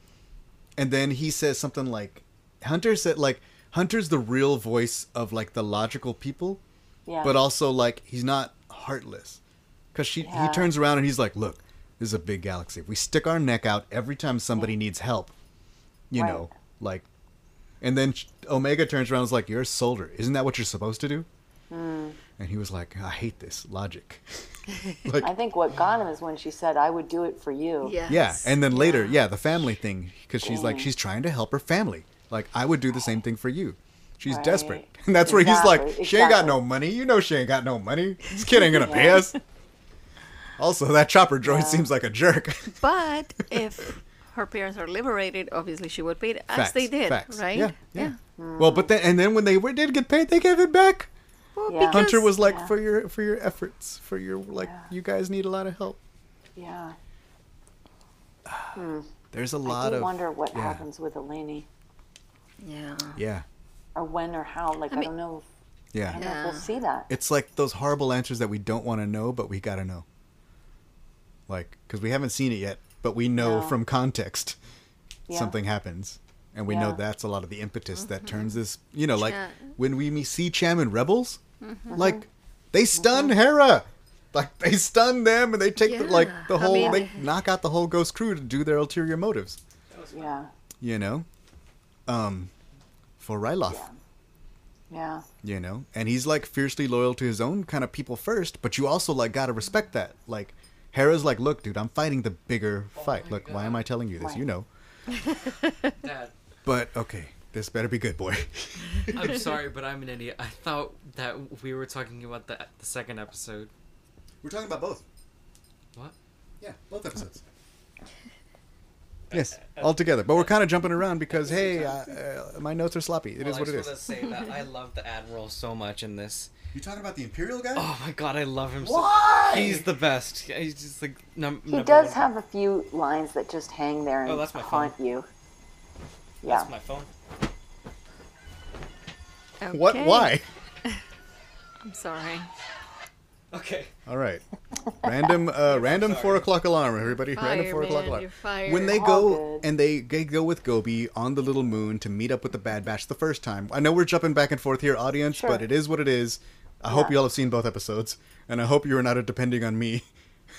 and then he says something like... Hunter said, like, Hunter's the real voice of, like, the logical people. Yeah. But also, like, he's not heartless. Because he turns around and he's like, look, this is a big galaxy. If we stick our neck out every time somebody needs help, you know, like... And then Omega turns around and is like, you're a soldier. Isn't that what you're supposed to do? Mm. And he was like, I hate this logic. Like, I think what got him is when she said, I would do it for you. Yes. Yeah, and then later, the family thing. Because she's like, she's trying to help her family. Like, I would do the same thing for you. She's desperate. And that's where he's like, she ain't got no money. You know she ain't got no money. This kid ain't going to pay us. Also, that chopper droid seems like a jerk. But if her parents are liberated, obviously she would pay it, as they did, right? Yeah. Well, but then, and then when they did get paid, they gave it back. Well, because Hunter was like, for your efforts, for your you guys need a lot of help. Yeah. There's a lot of. I wonder what happens with Eleni. Yeah. Yeah. Or when or how? Like I mean, don't know. I don't know if we'll see that. It's like those horrible answers that we don't want to know, but we gotta know. Like, because we haven't seen it yet, but we know from context something happens, and we know that's a lot of the impetus that turns this. You know, like when we see Cham and Rebels, like they stun Hera, like they stun them, and they take the, like the whole, they knock out the whole Ghost crew to do their ulterior motives. You know, for Ryloth. You know, and he's like fiercely loyal to his own kind of people first, but you also like gotta respect that, like. Hera's like, look, dude, I'm fighting the bigger fight. Look, why am I telling you this? You know. But, okay, this better be good, boy. I'm sorry, but I'm an idiot. I thought that we were talking about the second episode. We're talking about both. What? Yeah, both episodes. Yes, all together. But we're kind of jumping around because, hey, my notes are sloppy. It is what it is. I just want to say that I love the Admiral so much in this. You're talking about the Imperial guy? Oh my god, I love him. Why? So he's the best. He's just like he does have a few lines that just hang there and haunt you. Yeah. That's my phone. Okay. What? Why? I'm sorry. Okay. All right. Random 4 o'clock alarm, everybody. Random 4 o'clock alarm. When they go and they go with Gobi on the little moon to meet up with the Bad Batch the first time. I know we're jumping back and forth here, audience, but it is what it is. I hope you all have seen both episodes, and I hope you are not depending on me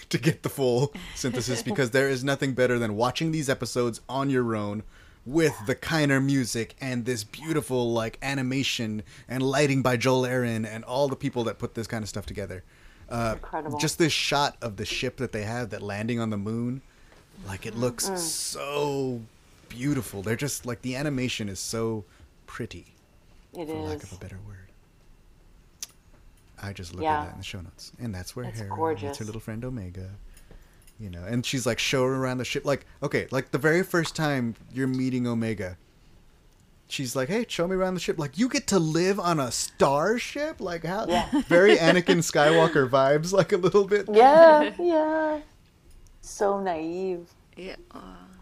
to get the full synthesis, because there is nothing better than watching these episodes on your own with the Kiner music and this beautiful like animation and lighting by Joel Aaron and all the people that put this kind of stuff together. Incredible. Just this shot of the ship that they have that landing on the moon, like it looks so beautiful. They're just like the animation is so pretty. It for lack of a better word. I just looked at that in the show notes. And that's where Hera meets her little friend Omega. You know, and she's like showing around the ship. Like, okay, like the very first time you're meeting Omega, she's like, hey, show me around the ship. Like, you get to live on a starship? Like, how? Yeah. Very Anakin Skywalker vibes, like a little bit. Yeah, yeah. So naive. Yeah.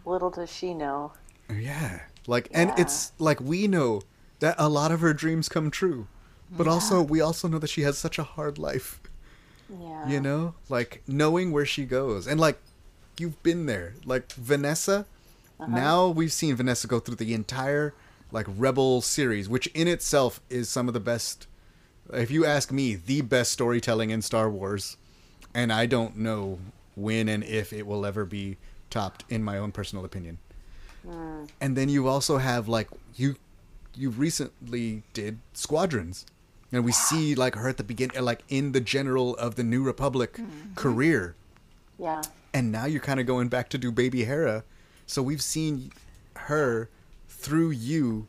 Little does she know. Yeah. Like, and it's like we know that a lot of her dreams come true. But also, we also know that she has such a hard life. Yeah. You know? Like, knowing where she goes. And, like, you've been there. Like, Vanessa, now we've seen Vanessa go through the entire, like, Rebel series, which in itself is some of the best, if you ask me, the best storytelling in Star Wars. And I don't know when and if it will ever be topped, in my own personal opinion. And then you also have, like, you recently did Squadrons. And we see, like, her at the beginning, like, in the general of the New Republic career. Yeah. And now you're kind of going back to do Baby Hera. So we've seen her through you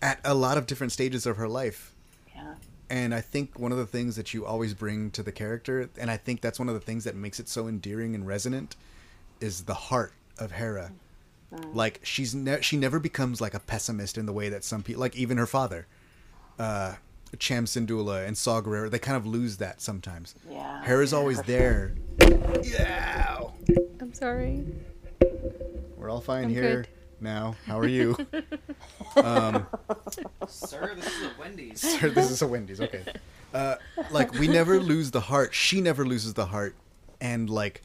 at a lot of different stages of her life. Yeah. And I think one of the things that you always bring to the character, and I think that's one of the things that makes it so endearing and resonant, is the heart of Hera. Like, she never becomes, like, a pessimist in the way that some people, like, even her father, Cham Syndulla and Saw Gerrera, they kind of lose that sometimes. Yeah. Hera's always there. Yeah. I'm sorry. We're all fine here now. How are you? Sir, this is a Wendy's. Sir, this is a Wendy's. Okay. Like, we never lose the heart. She never loses the heart. And, like,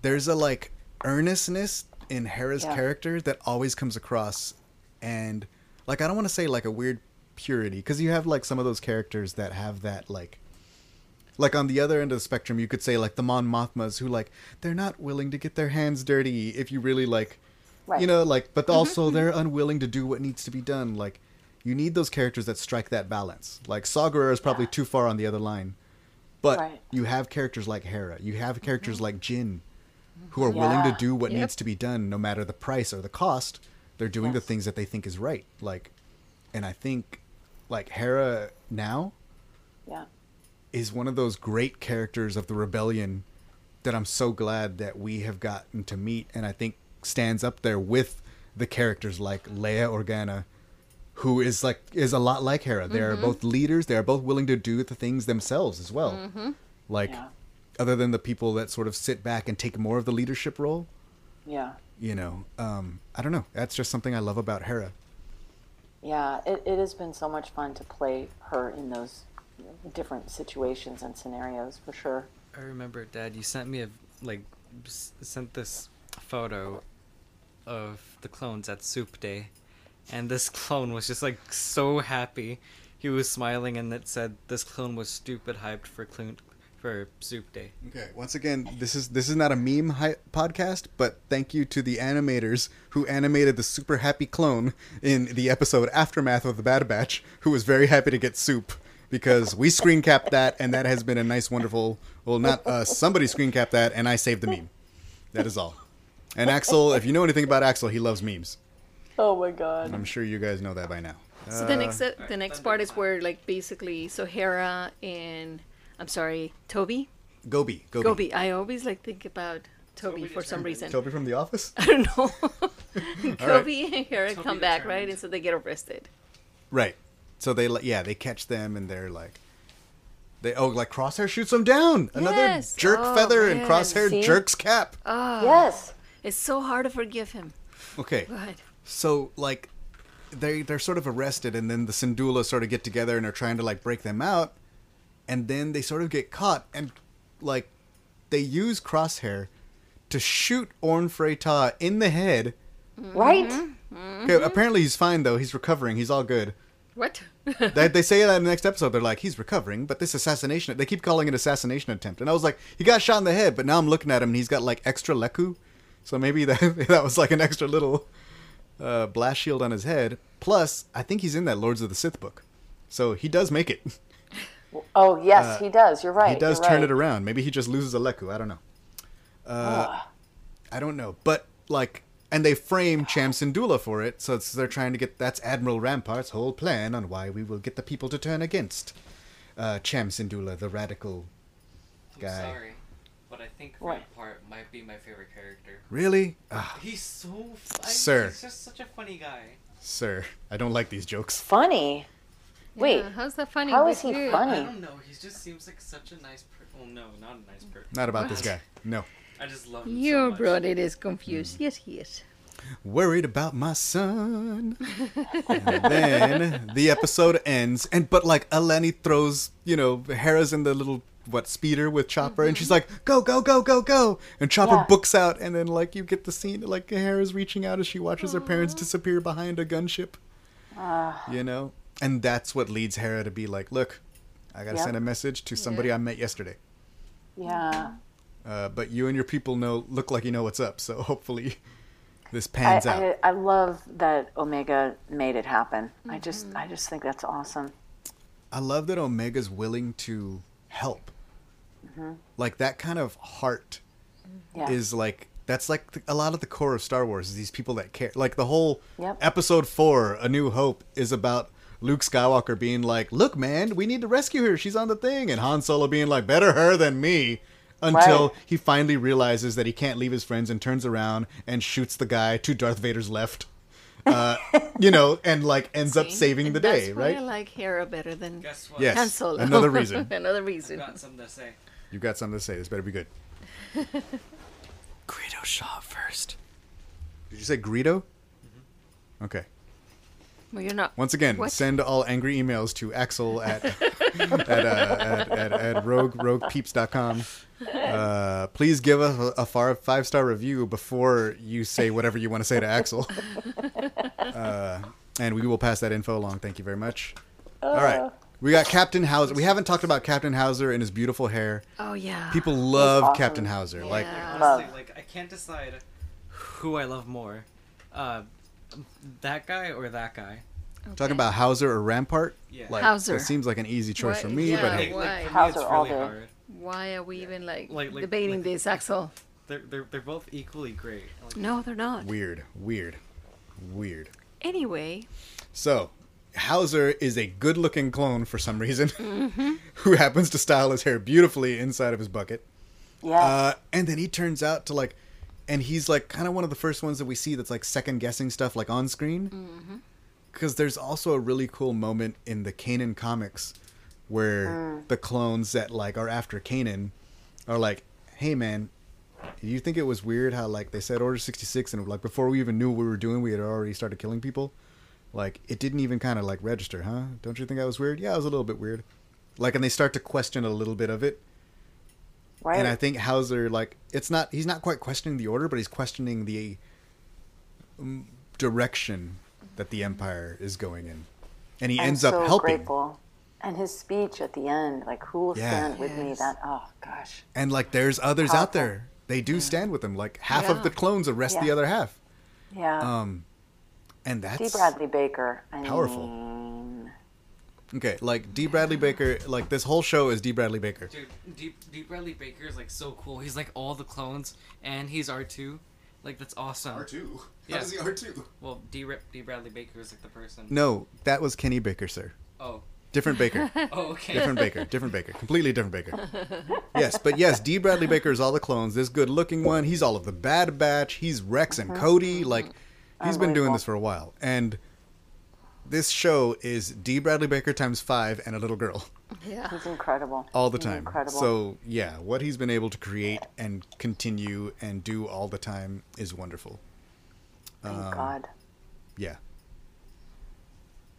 there's a, like, earnestness in Hera's character that always comes across. And, like, I don't want to say, like, a weird purity, because you have like some of those characters that have that, like on the other end of the spectrum, you could say like the Mon Mothmas, who, like, they're not willing to get their hands dirty if you really, like, you know, like, but also they're unwilling to do what needs to be done. Like, you need those characters that strike that balance. Like, Saw Gerrera is probably too far on the other line, but you have characters like Hera, you have characters like Jin, who are willing to do what needs to be done, no matter the price or the cost. They're doing the things that they think is right. Like, and I think, like, Hera now is one of those great characters of the Rebellion that I'm so glad that we have gotten to meet. And I think stands up there with the characters like Leia Organa, who is a lot like Hera. They are both leaders. They are both willing to do the things themselves as well. Other than the people that sort of sit back and take more of the leadership role. Yeah. You know, I don't know. That's just something I love about Hera. Yeah, it has been so much fun to play her in those different situations and scenarios, for sure. I remember, Dad, you sent me sent this photo of the clones at Soup Day, and this clone was just so happy. He was smiling, and it said, "This clone was stupid hyped for Soup Day." Okay, once again, this is not a meme podcast, but thank you to the animators who animated the super happy clone in the episode Aftermath of the Bad Batch, who was very happy to get soup, because we screen capped that, and that has been a nice, wonderful... Well, not us. Somebody screen capped that, and I saved the meme. That is all. And Axel, if you know anything about Axel, he loves memes. Oh my God. And I'm sure you guys know that by now. So the next part is where, Hera and... I'm sorry, Toby? Gobi. I always think about Toby for some reason. Toby from The Office? I don't know. Gobi and Hera come back, right? And so they get arrested. Right. So they catch them, and they're Crosshair shoots them down. Another jerk feather and Crosshair jerks cap. Oh. Yes. It's so hard to forgive him. Okay. Go ahead. So they're sort of arrested, and then the Syndulla sort of get together and are trying to break them out. And then they sort of get caught, and they use Crosshair to shoot Orn Free Taa in the head. Right? Mm-hmm. Okay, apparently he's fine, though. He's recovering. He's all good. What? they say that in the next episode. They're he's recovering, but this assassination... They keep calling it assassination attempt. And I was he got shot in the head, but now I'm looking at him, and he's got extra leku. So maybe that was an extra little blast shield on his head. Plus, I think he's in that Lords of the Sith book. So he does make it. Oh, yes, he does. You're right. He does turn it around. Maybe he just loses a leku. I don't know. I don't know. But, and they frame Cham Syndulla for it. So they're trying to get... That's Admiral Rampart's whole plan on why we will get the people to turn against Cham Syndulla, the radical guy. I'm sorry, but I think Rampart might be my favorite character. Really? He's so... He's just such a funny guy. Sir, I don't like these jokes. Funny? Wait, yeah, how's that funny? How is he funny? I don't know. He just seems like such a nice person. Well, no, not a nice person. Not about this guy. No. I just love him so much. Your brother is confused. Yes, he is. Worried about my son. And then the episode ends, but Eleni throws, Hera's in the little speeder with Chopper, and she's go, go, go, go, go, and Chopper books out, and then you get the scene Hera's reaching out as she watches her parents disappear behind a gunship. You know. And that's what leads Hera to be look, I got to send a message to somebody I met yesterday. Yeah. But you and your people look like you know what's up. So hopefully this pans out. I love that Omega made it happen. Mm-hmm. I just think that's awesome. I love that Omega's willing to help. Mm-hmm. That kind of heart is that's a lot of the core of Star Wars is these people that care. The whole episode 4, A New Hope, is about Luke Skywalker being look, man, we need to rescue her. She's on the thing. And Han Solo being better her than me. Until he finally realizes that he can't leave his friends and turns around and shoots the guy to Darth Vader's left. Ends up saving the day, right? I like Hera better than Han Solo. Another reason. I've got something to say. You've got something to say. This better be good. Greedo Shaw first. Did you say Greedo? Mm-hmm. Okay. Well, you're not. Once again, send all angry emails to Axel at at roguepeeps.com. Please give us a 5-star review before you say whatever you want to say to Axel. And we will pass that info along. Thank you very much. All right. We got Captain Howzer. We haven't talked about Captain Howzer and his beautiful hair. Oh, yeah. People love awesome. Captain Howzer. Yeah. Honestly, I can't decide who I love more. That guy or that guy? Okay. Talking about Howzer or Rampart? Yeah. Howzer. It seems an easy choice for me, yeah, but hey. Howzer, it's really hard. Why are we even debating this, Axel? They're both equally great. No, they're not. Weird. Anyway. So, Howzer is a good-looking clone for some reason, who happens to style his hair beautifully inside of his bucket. Yeah. And then he turns out to And he's like kind of one of the first ones that we see that's like second guessing stuff like on screen. Because there's also a really cool moment in the Kanan comics where the clones that like are after Kanan are like, hey man, you think it was weird how like they said Order 66 and like before we even knew what we were doing we had already started killing people? Like it didn't even kind of like register, huh? Don't you think that was weird? Yeah, it was a little bit weird. Like, and they start to question a little bit of it. Right. And I think Howzer, like, it's not, he's not quite questioning the order, but he's questioning the direction that the Empire is going in. And he ends up helping. Grateful. And his speech at the end, like, who will stand with me? That, oh, gosh. And, like, there's others out there. They do stand with him. Like, half of the clones arrest the other half. Yeah. And that's Dee Bradley Baker. I mean, powerful. Okay, like, Dee Bradley Baker, like, this whole show is Dee Bradley Baker. Dude, Dee Bradley Baker is, like, so cool. He's, like, all the clones, and he's R2. Like, that's awesome. R2? How is he R2? Well, Dee Bradley Baker is, like, the person. No, that was Kenny Baker, sir. Oh. Different Baker. Oh, okay. Different Baker. Completely different Baker. Yes, but yes, Dee Bradley Baker is all the clones. This good-looking one, he's all of the Bad Batch. He's Rex and Cody. Like, he's been doing this for a while, and... This show is Dee Bradley Baker times 5 and a little girl. Yeah. He's incredible. All the time. Incredible. So, yeah, what he's been able to create and continue and do all the time is wonderful. Thank God. Yeah.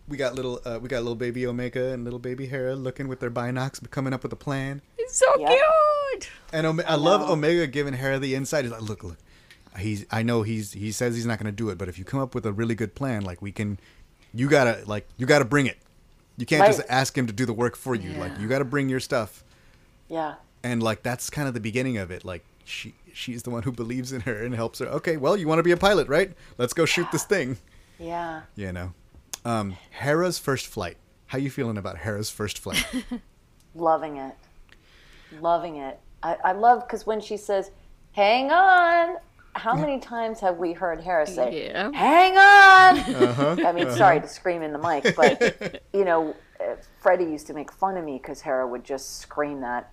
We got little baby Omega and little baby Hera looking with their binocs, coming up with a plan. It's so cute. And I love Omega giving Hera the insight. He's like, look. He says he's not going to do it, but if you come up with a really good plan, like we can... You gotta bring it. You can't just ask him to do the work for you. Yeah. Like, you gotta bring your stuff. Yeah. And like, that's kind of the beginning of it. Like, she's the one who believes in her and helps her. Okay, well, you want to be a pilot, right? Let's go shoot this thing. Yeah. You know, Hera's first flight. How you feeling about Hera's first flight? Loving it. I love because when she says, "Hang on." How many times have we heard Hera say, hang on? I mean, sorry to scream in the mic, but, you know, Freddie used to make fun of me because Hera would just scream that.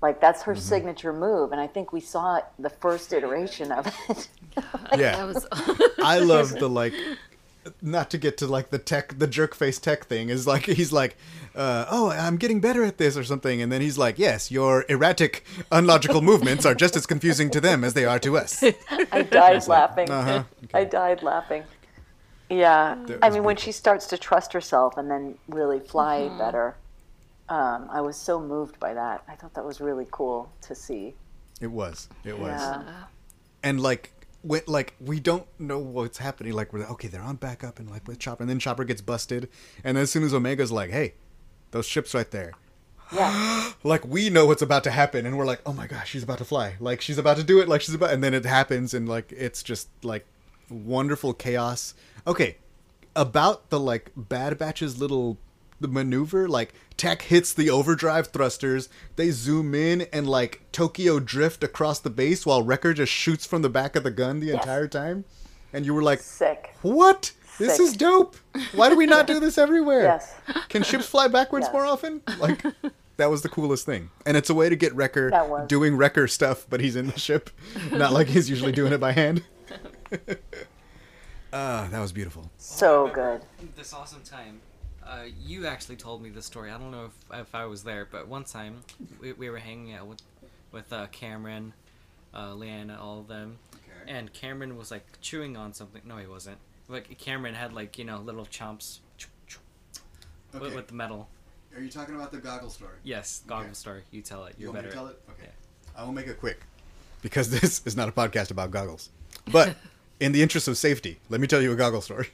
Like, that's her signature move, and I think we saw the first iteration of it. I love the, like, not to get to, like, the jerk face tech thing. Is like, he's like, I'm getting better at this or something. And then he's like, yes, your erratic, unlogical movements are just as confusing to them as they are to us. I died laughing. Okay. I died laughing. Yeah. I mean, when she starts to trust herself and then really fly better, I was so moved by that. I thought that was really cool to see. It was. Yeah. And like, we don't know what's happening. Like, we're like, okay, they're on backup and like with Chopper, and then Chopper gets busted, and then as soon as Omega's like, hey, those ships right there, like, we know what's about to happen, and we're like, oh my gosh, she's about to fly, like she's about to do it, and then it happens, and like it's just like wonderful chaos. Okay, about the like Bad Batch's the maneuver, like tech hits the overdrive thrusters, they zoom in and like Tokyo drift across the base while Wrecker just shoots from the back of the gun the entire time, and you were like, sick. What? Sick. This is dope. Why do we not do this everywhere? Can ships fly backwards more often? Like, that was the coolest thing, and it's a way to get Wrecker doing Wrecker stuff, but he's in the ship, not like he's usually doing it by hand. That was beautiful. So good. This awesome time. You actually told me this story. I don't know if I was there, but one time we were hanging out with Cameron, Leanna, all of them, and Cameron was like chewing on something. No, he wasn't. Like, Cameron had like, you know, little chomps with the metal. Are you talking about the goggle story? Yes, goggle story. You tell it. You're better. You want me to tell it? Okay. Yeah. I will make it quick, because this is not a podcast about goggles. But in the interest of safety, let me tell you a goggle story.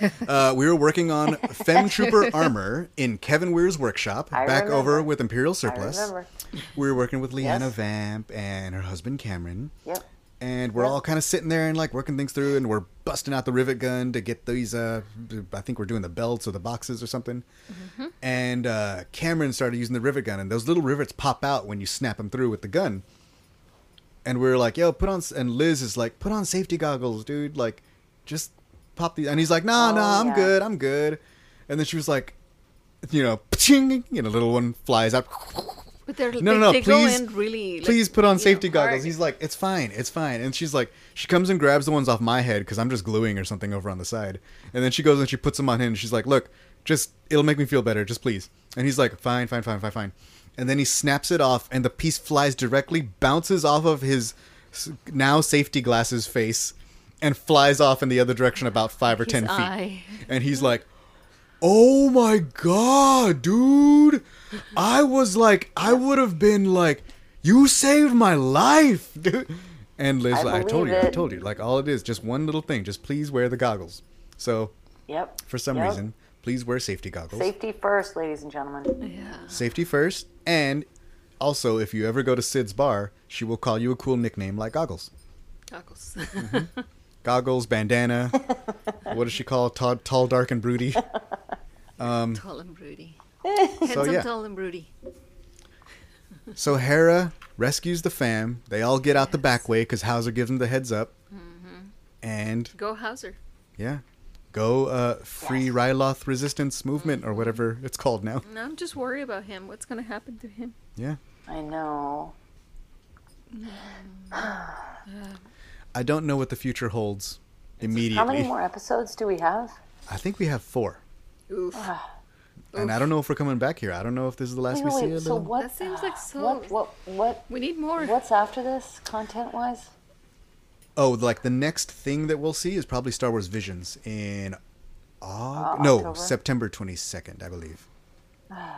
We were working on Femtrooper armor in Kevin Weir's workshop, over with Imperial Surplus. We were working with Leanna Vamp and her husband Cameron. Yep. And we're all kind of sitting there and like working things through, and we're busting out the rivet gun to get these, I think we're doing the belts or the boxes or something. Mm-hmm. And Cameron started using the rivet gun, and those little rivets pop out when you snap them through with the gun. And we were like, yo, put on, and Liz is like, put on safety goggles, dude. Like, just... pop these, and he's like, nah, I'm good. And then she was like, you know, pching, and a little one flies out, But they're like, please put on safety goggles. He's like, it's fine, it's fine. And she's like, she comes and grabs the ones off my head because I'm just gluing or something over on the side. And then she goes and she puts them on him. And she's like, look, just, it'll make me feel better. Just please. And he's like, fine, fine, fine, fine, fine. And then he snaps it off and the piece flies directly, bounces off of his now safety glasses face and flies off in the other direction about 5 or 10 feet. And he's like, oh my God, dude. I was like, I would have been like, you saved my life, dude. And Liz, like, I told you, like, all it is, just one little thing. Just please wear the goggles. So for some reason, please wear safety goggles. Safety first, ladies and gentlemen. Yeah. Safety first. And also, if you ever go to Sid's bar, she will call you a cool nickname like Goggles. Goggles. Mm-hmm. Goggles, bandana. What does she call? Tall, dark, and broody. Tall and broody. Handsome, tall, and broody. So Hera rescues the fam. They all get out the back way because Howzer gives them the heads up. Mm-hmm. And go Howzer. Yeah. Go free Ryloth resistance movement or whatever it's called now. No, I'm just worried about him. What's going to happen to him? Yeah. I know. I don't know what the future holds immediately. How many more episodes do we have? I think we have 4. Oof. And I don't know if we're coming back here. I don't know if this is the last we see. So what, that seems like so... What? We need more. What's after this, content-wise? Oh, like the next thing that we'll see is probably Star Wars Visions in September 22nd, I believe.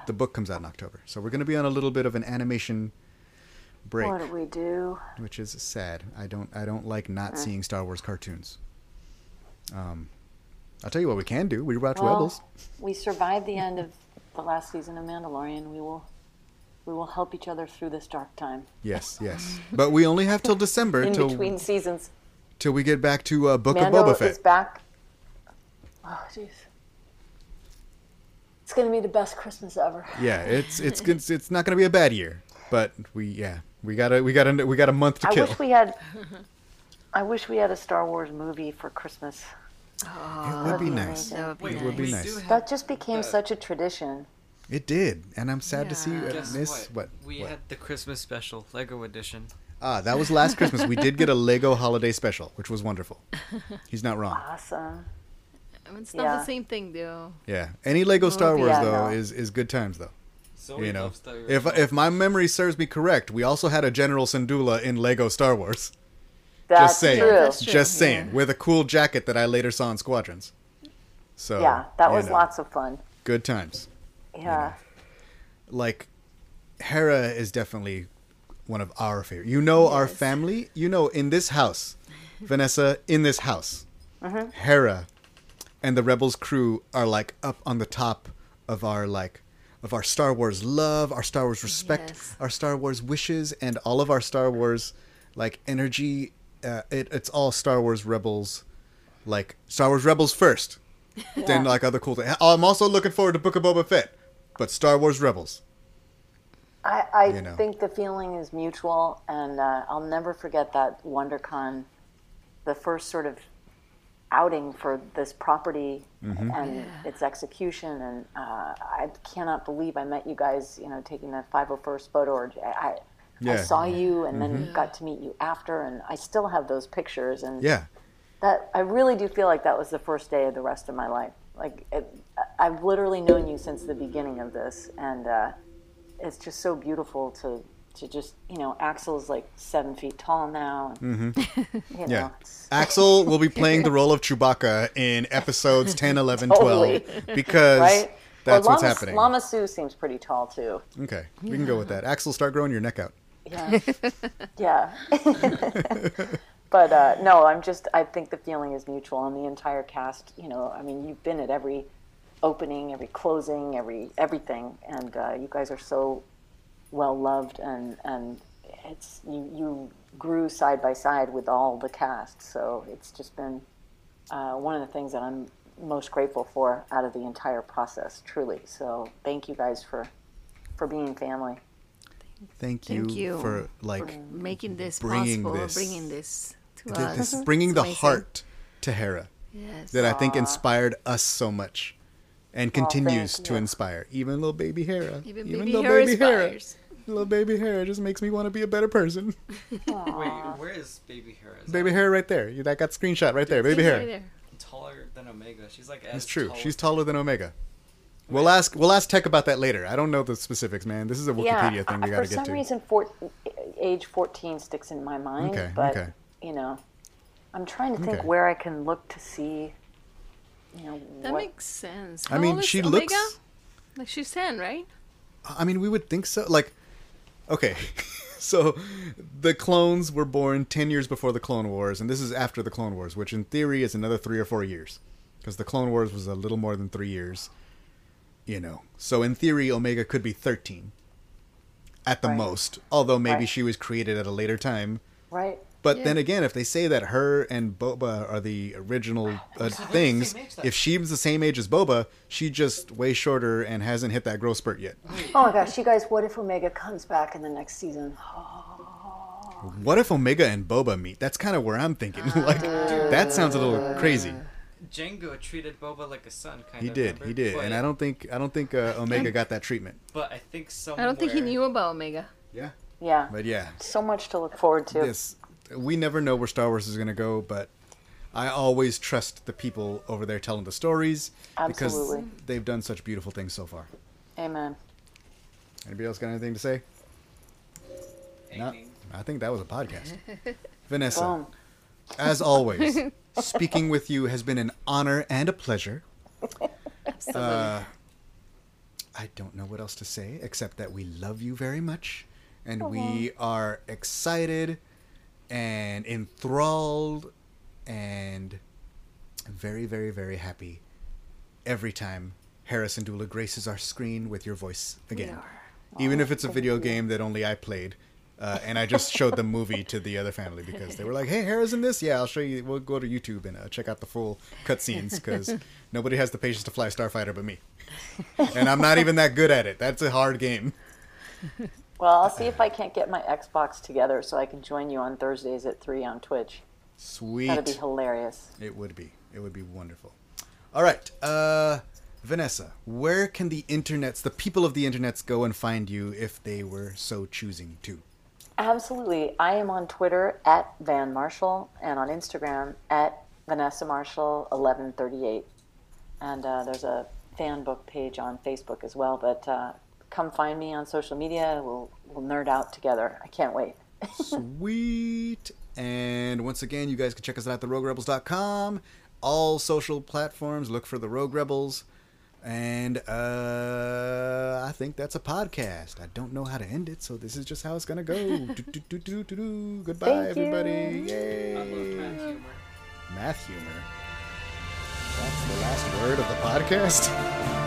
The book comes out in October. So we're going to be on a little bit of an animation... break. What do we do? Which is sad. I don't like not seeing Star Wars cartoons. I'll tell you what we can do. We watch Rebels. We survived the end of the last season of Mandalorian. We will help each other through this dark time. Yes, yes. But we only have till December. Between seasons. Till we get back to Book of Boba Fett. Is back. Oh, jeez. It's going to be the best Christmas ever. Yeah, it's not going to be a bad year. But we got a month to kill. I wish we had a Star Wars movie for Christmas. Oh, it would be nice. It would be nice. That just became such a tradition. It did, and I'm sad to see you miss what we had the Christmas special Lego edition. Ah, that was last Christmas. We did get a Lego holiday special, which was wonderful. He's not wrong. Awesome. I mean, it's not the same thing, though. Yeah, any Lego Star Wars is good times though. So you know, if my memory serves me correct, we also had a General Syndulla in Lego Star Wars. That's true. Just saying, with a cool jacket that I later saw in Squadrons. So yeah, that was lots of fun. Good times. Yeah, you know, like Hera is definitely one of our favorite. You know, our family. You know, in this house, Vanessa, in this house, Hera and the Rebels crew are like up on the top of our of our Star Wars love, our Star Wars respect, our Star Wars wishes, and all of our Star Wars, like, energy. It's all Star Wars Rebels, like, Star Wars Rebels first. Yeah. Then, like, other cool things. I'm also looking forward to Book of Boba Fett, but Star Wars Rebels. I think the feeling is mutual, and I'll never forget that WonderCon, the first sort of outing for this property and its execution, and I cannot believe I met you guys. You know, taking the 501st photo, or I saw you, and then got to meet you after, and I still have those pictures. And that I really do feel like that was the first day of the rest of my life. Like I've literally known you since the beginning of this, and it's just so beautiful to just, you know, Axel's like 7 feet tall now. And, you know. Yeah. Axel will be playing the role of Chewbacca in episodes 10, 11, 12. Because that's what's happening. Lama Sue seems pretty tall, too. Okay. We can go with that. Axel, start growing your neck out. Yeah. But no, I think the feeling is mutual. And the entire cast, you know, I mean, you've been at every opening, every closing, everything. And you guys are so... well loved, and it's you grew side by side with all the cast, so it's just been one of the things that I'm most grateful for out of the entire process, truly. So thank you guys for being family. Thank you for making this possible, bringing this to us, bringing the heart to Hera that I think inspired us so much and continues to inspire even little baby Hera. Even little baby Hera. Little baby Hera just makes me want to be a better person. Aww. Wait, where is baby Hera? Is baby Hera right there. That got screenshot right there. Baby Hera. Right there. Taller than Omega. She's like as tall. She's taller than Omega. Wait. We'll ask Tech about that later. I don't know the specifics, man. This is a Wikipedia thing we got to get to. For some reason, age 14 sticks in my mind. Okay, but, you know, I'm trying to think where I can look to see, you know, that what... makes sense. How I mean, she Omega? Looks... Like, she's 10, right? I mean, we would think so. Like, okay, so the clones were born 10 years before the Clone Wars, and this is after the Clone Wars, which in theory is another 3 or 4 years, because the Clone Wars was a little more than 3 years, you know. So in theory, Omega could be 13 at the most, although maybe she was created at a later time. Right. But then again, if they say that her and Boba are the original things, if she's the same age as Boba, she's just way shorter and hasn't hit that growth spurt yet. Oh my gosh, you guys, what if Omega comes back in the next season? What if Omega and Boba meet? That's kind of where I'm thinking. Like, that sounds a little crazy. Jango treated Boba like a son, kind of. He did. But, and I don't think Omega got that treatment. But I think somewhere... I don't think he knew about Omega. Yeah. Yeah. But yeah. So much to look forward to. We never know where Star Wars is going to go, but I always trust the people over there telling the stories. Absolutely. Because they've done such beautiful things so far. Amen. Anybody else got anything to say? No, I think that was a podcast. Vanessa, as always, speaking with you has been an honor and a pleasure. Absolutely. I don't know what else to say except that we love you very much, and we are excited and enthralled and very, very, very happy every time Hera Syndulla graces our screen with your voice again. Even if it's a video game that only I played, and I just showed the movie to the other family because they were like, hey, Hera's in this? Yeah, I'll show you. We'll go to YouTube and check out the full cutscenes because nobody has the patience to fly Starfighter but me. And I'm not even that good at it. That's a hard game. Well, I'll see if I can't get my Xbox together so I can join you on Thursdays at 3 on Twitch. Sweet. That'd be hilarious. It would be. It would be wonderful. All right. Vanessa, where can the people of the internets go and find you if they were so choosing to? Absolutely. I am on Twitter at Van Marshall and on Instagram at Vanessa Marshall 1138. And there's a fan book page on Facebook as well, but... come find me on social media. We'll nerd out together. I can't wait. Sweet. And once again, you guys can check us out at theroguerebels.com. All social platforms, look for The Rogue Rebels. And I think that's a podcast. I don't know how to end it, so this is just how it's going to go. Goodbye, everybody. Yay. I love math humor. Math humor. That's the last word of the podcast?